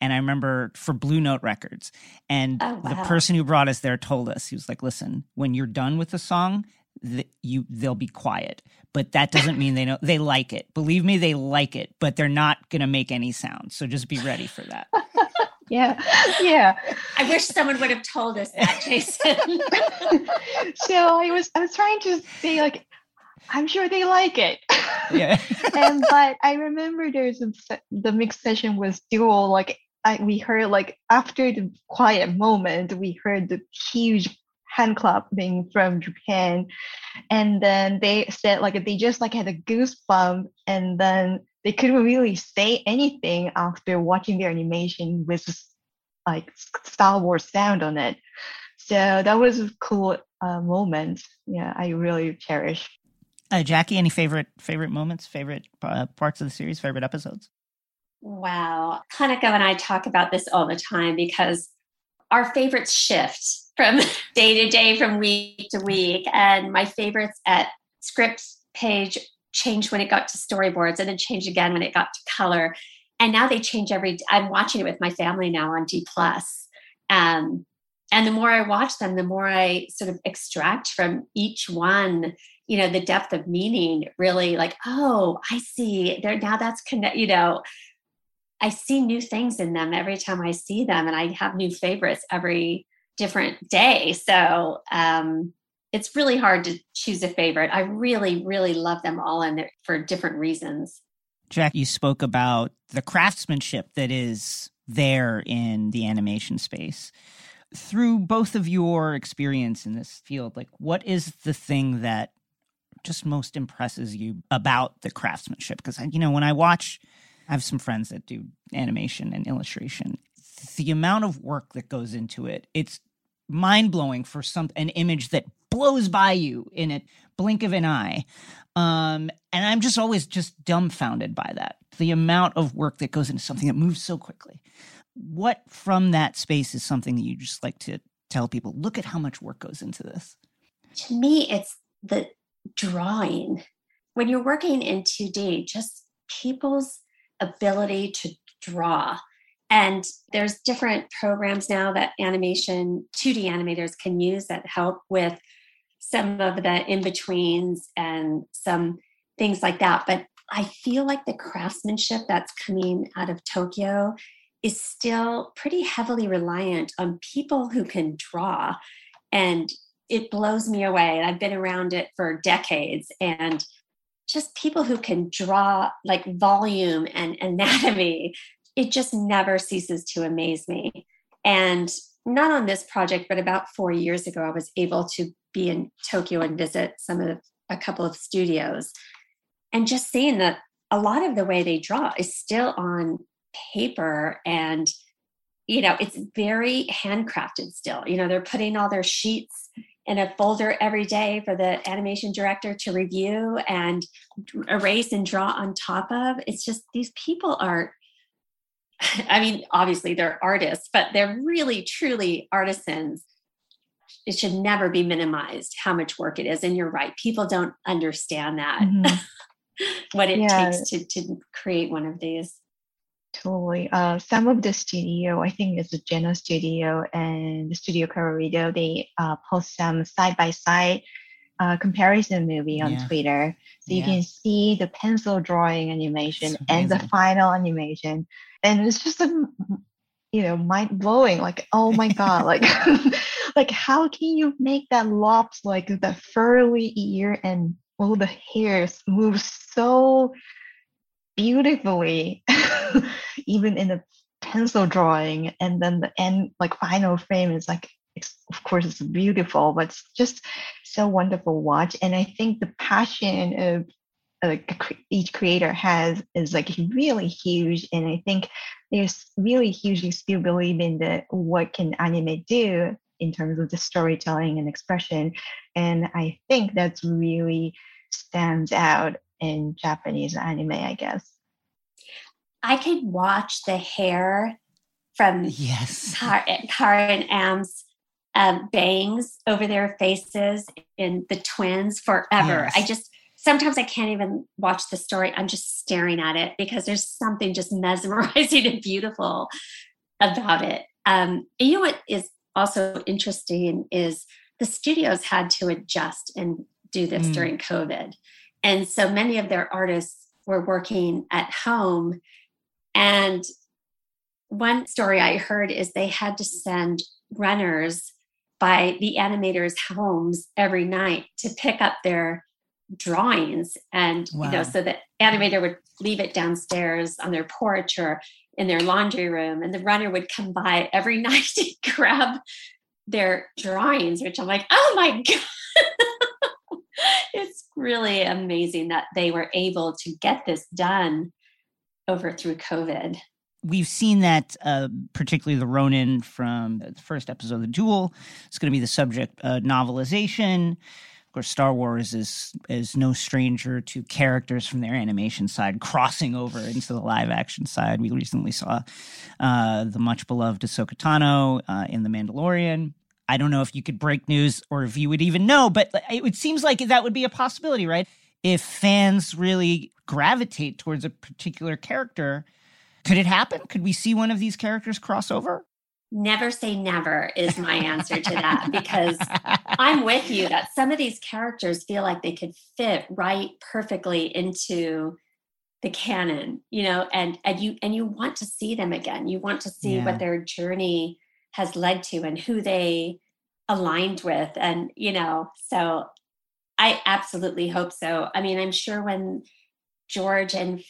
And I remember for Blue Note Records. And oh, wow. the person who brought us there told us, he was like, listen, when you're done with the song, th- you they'll be quiet. But that doesn't mean they know they like it. Believe me, they like it, but they're not going to make any sound. So just be ready for that. Yeah, yeah. I wish someone would have told us that, Jason. So I was, I was trying to say, like, I'm sure they like it. Yeah. and but I remember there's a, the mix session was dual. Like I, we heard, like after the quiet moment, we heard the huge hand clapping from Japan, and then they said like they just like had a goosebump, and then they couldn't really say anything after watching their animation with like Star Wars sound on it. So that was a cool uh, moment. Yeah, I really cherish. Uh, Jackie, any favorite favorite moments, favorite uh, parts of the series, favorite episodes? Wow. Kanako and I talk about this all the time because our favorites shift from day to day, from week to week. And my favorites at script page changed when it got to storyboards, and then changed again when it got to color. And now they change every, I'm watching it with my family now on D Plus. Um, and the more I watch them, the more I sort of extract from each one, you know, the depth of meaning really like, oh, I see there. Now that's connect, you know, I see new things in them every time I see them, and I have new favorites every different day. So, um, it's really hard to choose a favorite. I really, really love them all and for different reasons. Jack, you spoke about the craftsmanship that is there in the animation space. Through both of your experience in this field, like what is the thing that just most impresses you about the craftsmanship? Because, you know, when I watch, I have some friends that do animation and illustration. The amount of work that goes into it, it's mind-blowing for some an image that blows by you in a blink of an eye. Um, and I'm just always just dumbfounded by that, the amount of work that goes into something that moves so quickly. What from that space is something that you just like to tell people, look at how much work goes into this? To me, it's the drawing. When you're working in two D, just people's ability to draw. And there's different programs now that animation, two D animators can use that help with some of the in-betweens and some things like that. But I feel like the craftsmanship that's coming out of Tokyo is still pretty heavily reliant on people who can draw. And it blows me away. And I've been around it for decades. And just people who can draw like volume and anatomy, it just never ceases to amaze me. And not on this project, but about four years ago, I was able to be in Tokyo and visit some of the, a couple of studios, and just seeing that a lot of the way they draw is still on paper, and, you know, it's very handcrafted still. You know, they're putting all their sheets in a folder every day for the animation director to review and erase and draw on top of. It's just, these people are, I mean, obviously they're artists, but they're really, truly artisans. It should never be minimized how much work it is. And you're right. People don't understand that, mm-hmm. what it yeah. takes to, to create one of these. Totally. Uh, some of the studio, I think it's the Geno Studio and the Studio Colorido, they uh, post some side-by-side uh, comparison movie on yeah. Twitter. So yeah. you can see the pencil drawing animation and the final animation. And it's just, a, you know, mind-blowing. Like, oh my God, like... Like, how can you make that lops, like the furry ear and all the hairs move so beautifully, even in a pencil drawing? And then the end, like final frame is like, it's, of course, it's beautiful, but it's just so wonderful to watch. And I think the passion of like each creator has is like really huge, and I think there's really hugely still believe in the what can anime do in terms of the storytelling and expression. And I think that's really stands out in Japanese anime, I guess. I could watch the hair from yes. Kara and Am's um, bangs over their faces in the twins forever. Yes. I just, sometimes I can't even watch the story. I'm just staring at it because there's something just mesmerizing and beautiful about it. Um, you know what is also interesting is the studios had to adjust and do this mm. during COVID. And so many of their artists were working at home. And one story I heard is they had to send runners by the animators' homes every night to pick up their drawings. And, wow. you know, so the animator would leave it downstairs on their porch or in their laundry room, and the runner would come by every night to grab their drawings, which I'm like, oh my God. It's really amazing that they were able to get this done over through COVID. We've seen that, uh, particularly the Ronin from the first episode of The Duel. It's going to be the subject of novelization. Of course, Star Wars is is no stranger to characters from their animation side crossing over into the live action side. We recently saw uh, the much beloved Ahsoka Tano uh, in The Mandalorian. I don't know if you could break news or if you would even know, but it, it seems like that would be a possibility, right? If fans really gravitate towards a particular character, could it happen? Could we see one of these characters cross over? Never say never is my answer to that, because I'm with you that some of these characters feel like they could fit right perfectly into the canon, you know, and, and you and you want to see them again. You want to see yeah. what their journey has led to and who they aligned with. And, you know, so I absolutely hope so. I mean, I'm sure when George and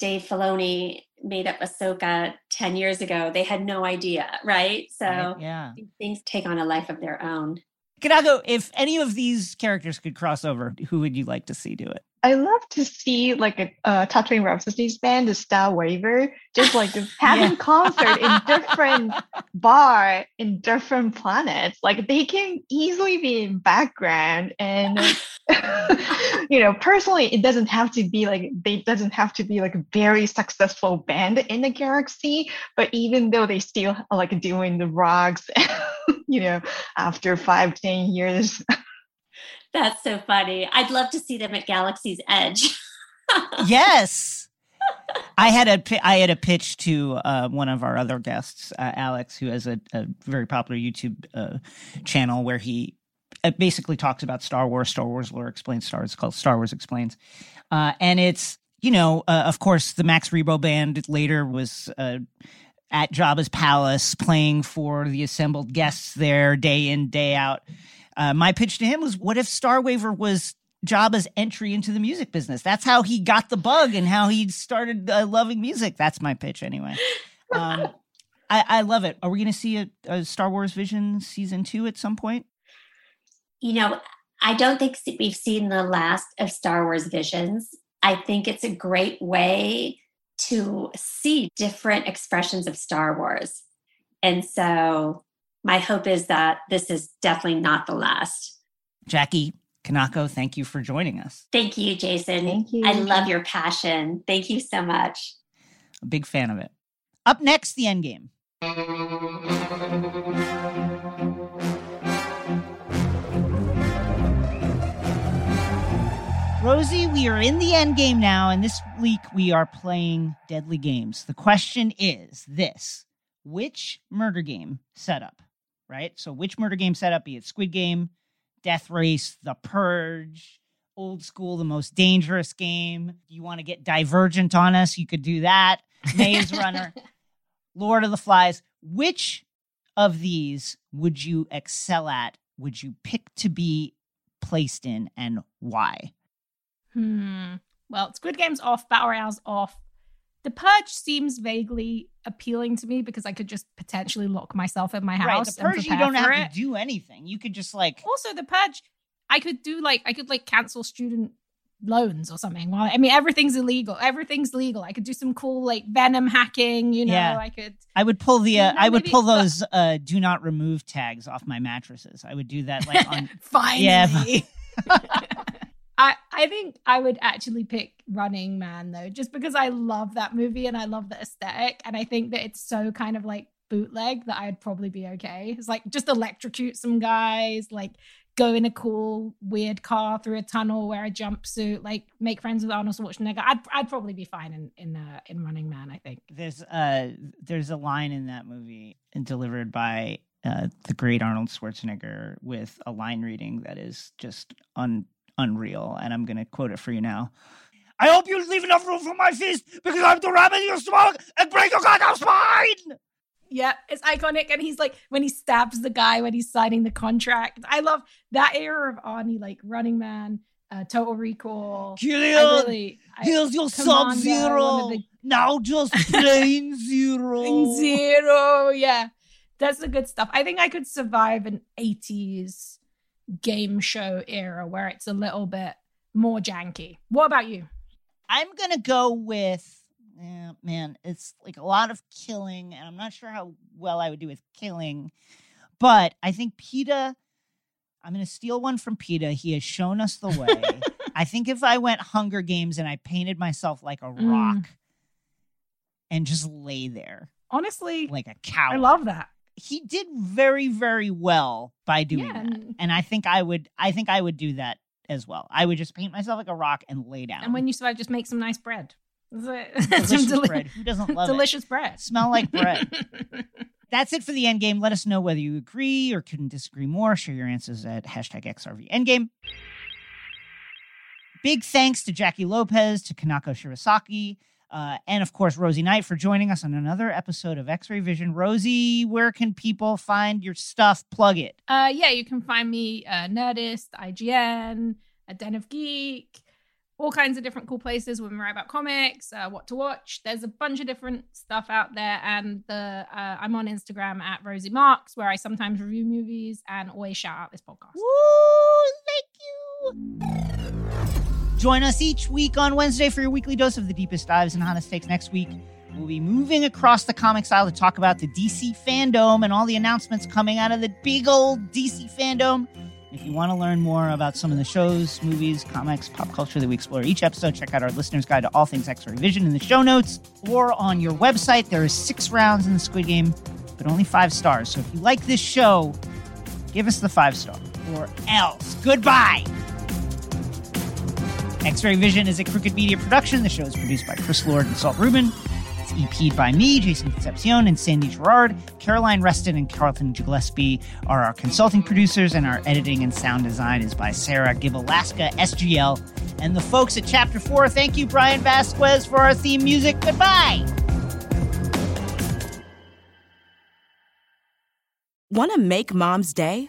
Dave Filoni made up Ahsoka ten years ago, they had no idea, right? So right, yeah. things take on a life of their own. Kanako, if any of these characters could cross over, who would you like to see do it? I love to see like a uh, Tatooine Rhapsody's band, the Star Waver, just like having yeah. concert in different bar in different planets. Like they can easily be in background, and you know, personally, it doesn't have to be like they doesn't have to be like a very successful band in the galaxy. But even though they still are like doing the rocks, you know, after five, ten years. That's so funny. I'd love to see them at Galaxy's Edge. Yes. I had a, I had a pitch to uh, one of our other guests, uh, Alex, who has a, a very popular YouTube uh, channel where he basically talks about Star Wars, Star Wars Lore Explains Star Wars. It's called Star Wars Explains. Uh, and it's, you know, uh, of course, the Max Rebo Band later was uh, at Jabba's Palace playing for the assembled guests there day in, day out. Uh, my pitch to him was, what if Star Waver was Jabba's entry into the music business? That's how he got the bug and how he started uh, loving music. That's my pitch anyway. Um, I, I love it. Are we going to see a, a Star Wars Vision season two at some point? You know, I don't think we've seen the last of Star Wars Visions. I think it's a great way to see different expressions of Star Wars. And so my hope is that this is definitely not the last. Jackie, Kanako, thank you for joining us. Thank you, Jason. Thank you. I love your passion. Thank you so much. A big fan of it. Up next, the Endgame. Rosie, we are in the Endgame now, and this week we are playing Deadly Games. The question is this. Which murder game setup? Right? So which murder game setup, be it Squid Game, Death Race, The Purge, Old School, The Most Dangerous Game. You want to get divergent on us? You could do that. Maze Runner, Lord of the Flies. Which of these would you excel at? Would you pick to be placed in, and why? Hmm. Well, Squid Game's off, Battle Royale's off. The Purge seems vaguely appealing to me because I could just potentially lock myself in my house. Right, the Purge, you don't have it. to do anything. You could just like. Also, the Purge, I could do like I could like cancel student loans or something. Well, I mean, everything's illegal. Everything's legal. I could do some cool like Venom hacking. You know, yeah. I could. I would pull the. Uh, you know, I would maybe, pull those but, uh, do not remove tags off my mattresses. I would do that like on. Finally. Yeah. I, I think I would actually pick Running Man, though, just because I love that movie and I love the aesthetic. And I think that it's so kind of like bootleg that I'd probably be okay. It's like just electrocute some guys, like go in a cool, weird car through a tunnel, wear a jumpsuit, like make friends with Arnold Schwarzenegger. I'd I'd probably be fine in in, uh, in Running Man, I think. There's, uh, there's a line in that movie delivered by uh, the great Arnold Schwarzenegger with a line reading that is just un. Unreal, and I'm going to quote it for you now. I hope you leave enough room for my fist because I have to ram in your stomach and break your goddamn spine. Yeah, it's iconic. And he's like, when he stabs the guy when he's signing the contract. I love that era of Arnie, like Running Man, uh, Total Recall. Killian, I really, I, here's your Sub Zero. The... Now just plain zero. Zero. Yeah, that's the good stuff. I think I could survive an eighties game show era where it's a little bit more janky. What about you? I'm gonna go with yeah, man, it's like a lot of killing, and I'm not sure how well I would do with killing, but I think PETA, I'm gonna steal one from PETA. He has shown us the way. I think if I went Hunger Games and I painted myself like a mm. rock and just lay there. Honestly, like a cow. I love that. He did very, very well by doing yeah. that. And I think I would I think I would do that as well. I would just paint myself like a rock and lay down. And when you survive, just make some nice bread. Delicious deli- bread. Who doesn't love delicious it? bread? Smell like bread. That's it for the Endgame. Let us know whether you agree or couldn't disagree more. Share your answers at hashtag X R V Endgame. Big thanks to Jackie Lopez, to Kanako Shirasaki, Uh, and, of course, Rosie Knight for joining us on another episode of X-Ray Vision. Rosie, where can people find your stuff? Plug it. Uh, yeah, you can find me uh, Nerdist, I G N, A Den of Geek, all kinds of different cool places when we write about comics, uh, what to watch. There's a bunch of different stuff out there. And the uh, I'm on Instagram at Rosie Marks, where I sometimes review movies and always shout out this podcast. Woo! Thank you! Join us each week on Wednesday for your weekly dose of the deepest dives and honest takes. Next week, we'll be moving across the comics aisle to talk about the D C fandom and all the announcements coming out of the big old D C fandom. If you want to learn more about some of the shows, movies, comics, pop culture that we explore each episode, check out our listener's guide to all things X-Ray Vision in the show notes or on your website. There are six rounds in the Squid Game, but only five stars. So if you like this show, give us the five star or else. Goodbye. X-Ray Vision is a Crooked Media production. The show is produced by Chris Lord and Salt Rubin. It's E P'd by me, Jason Concepcion, and Sandy Gerard. Caroline Reston and Carlton Gillespie are our consulting producers, and our editing and sound design is by Sarah Givalaska, S G L, and the folks at Chapter four. Thank you, Brian Vasquez, for our theme music. Goodbye! Want to make Mom's day?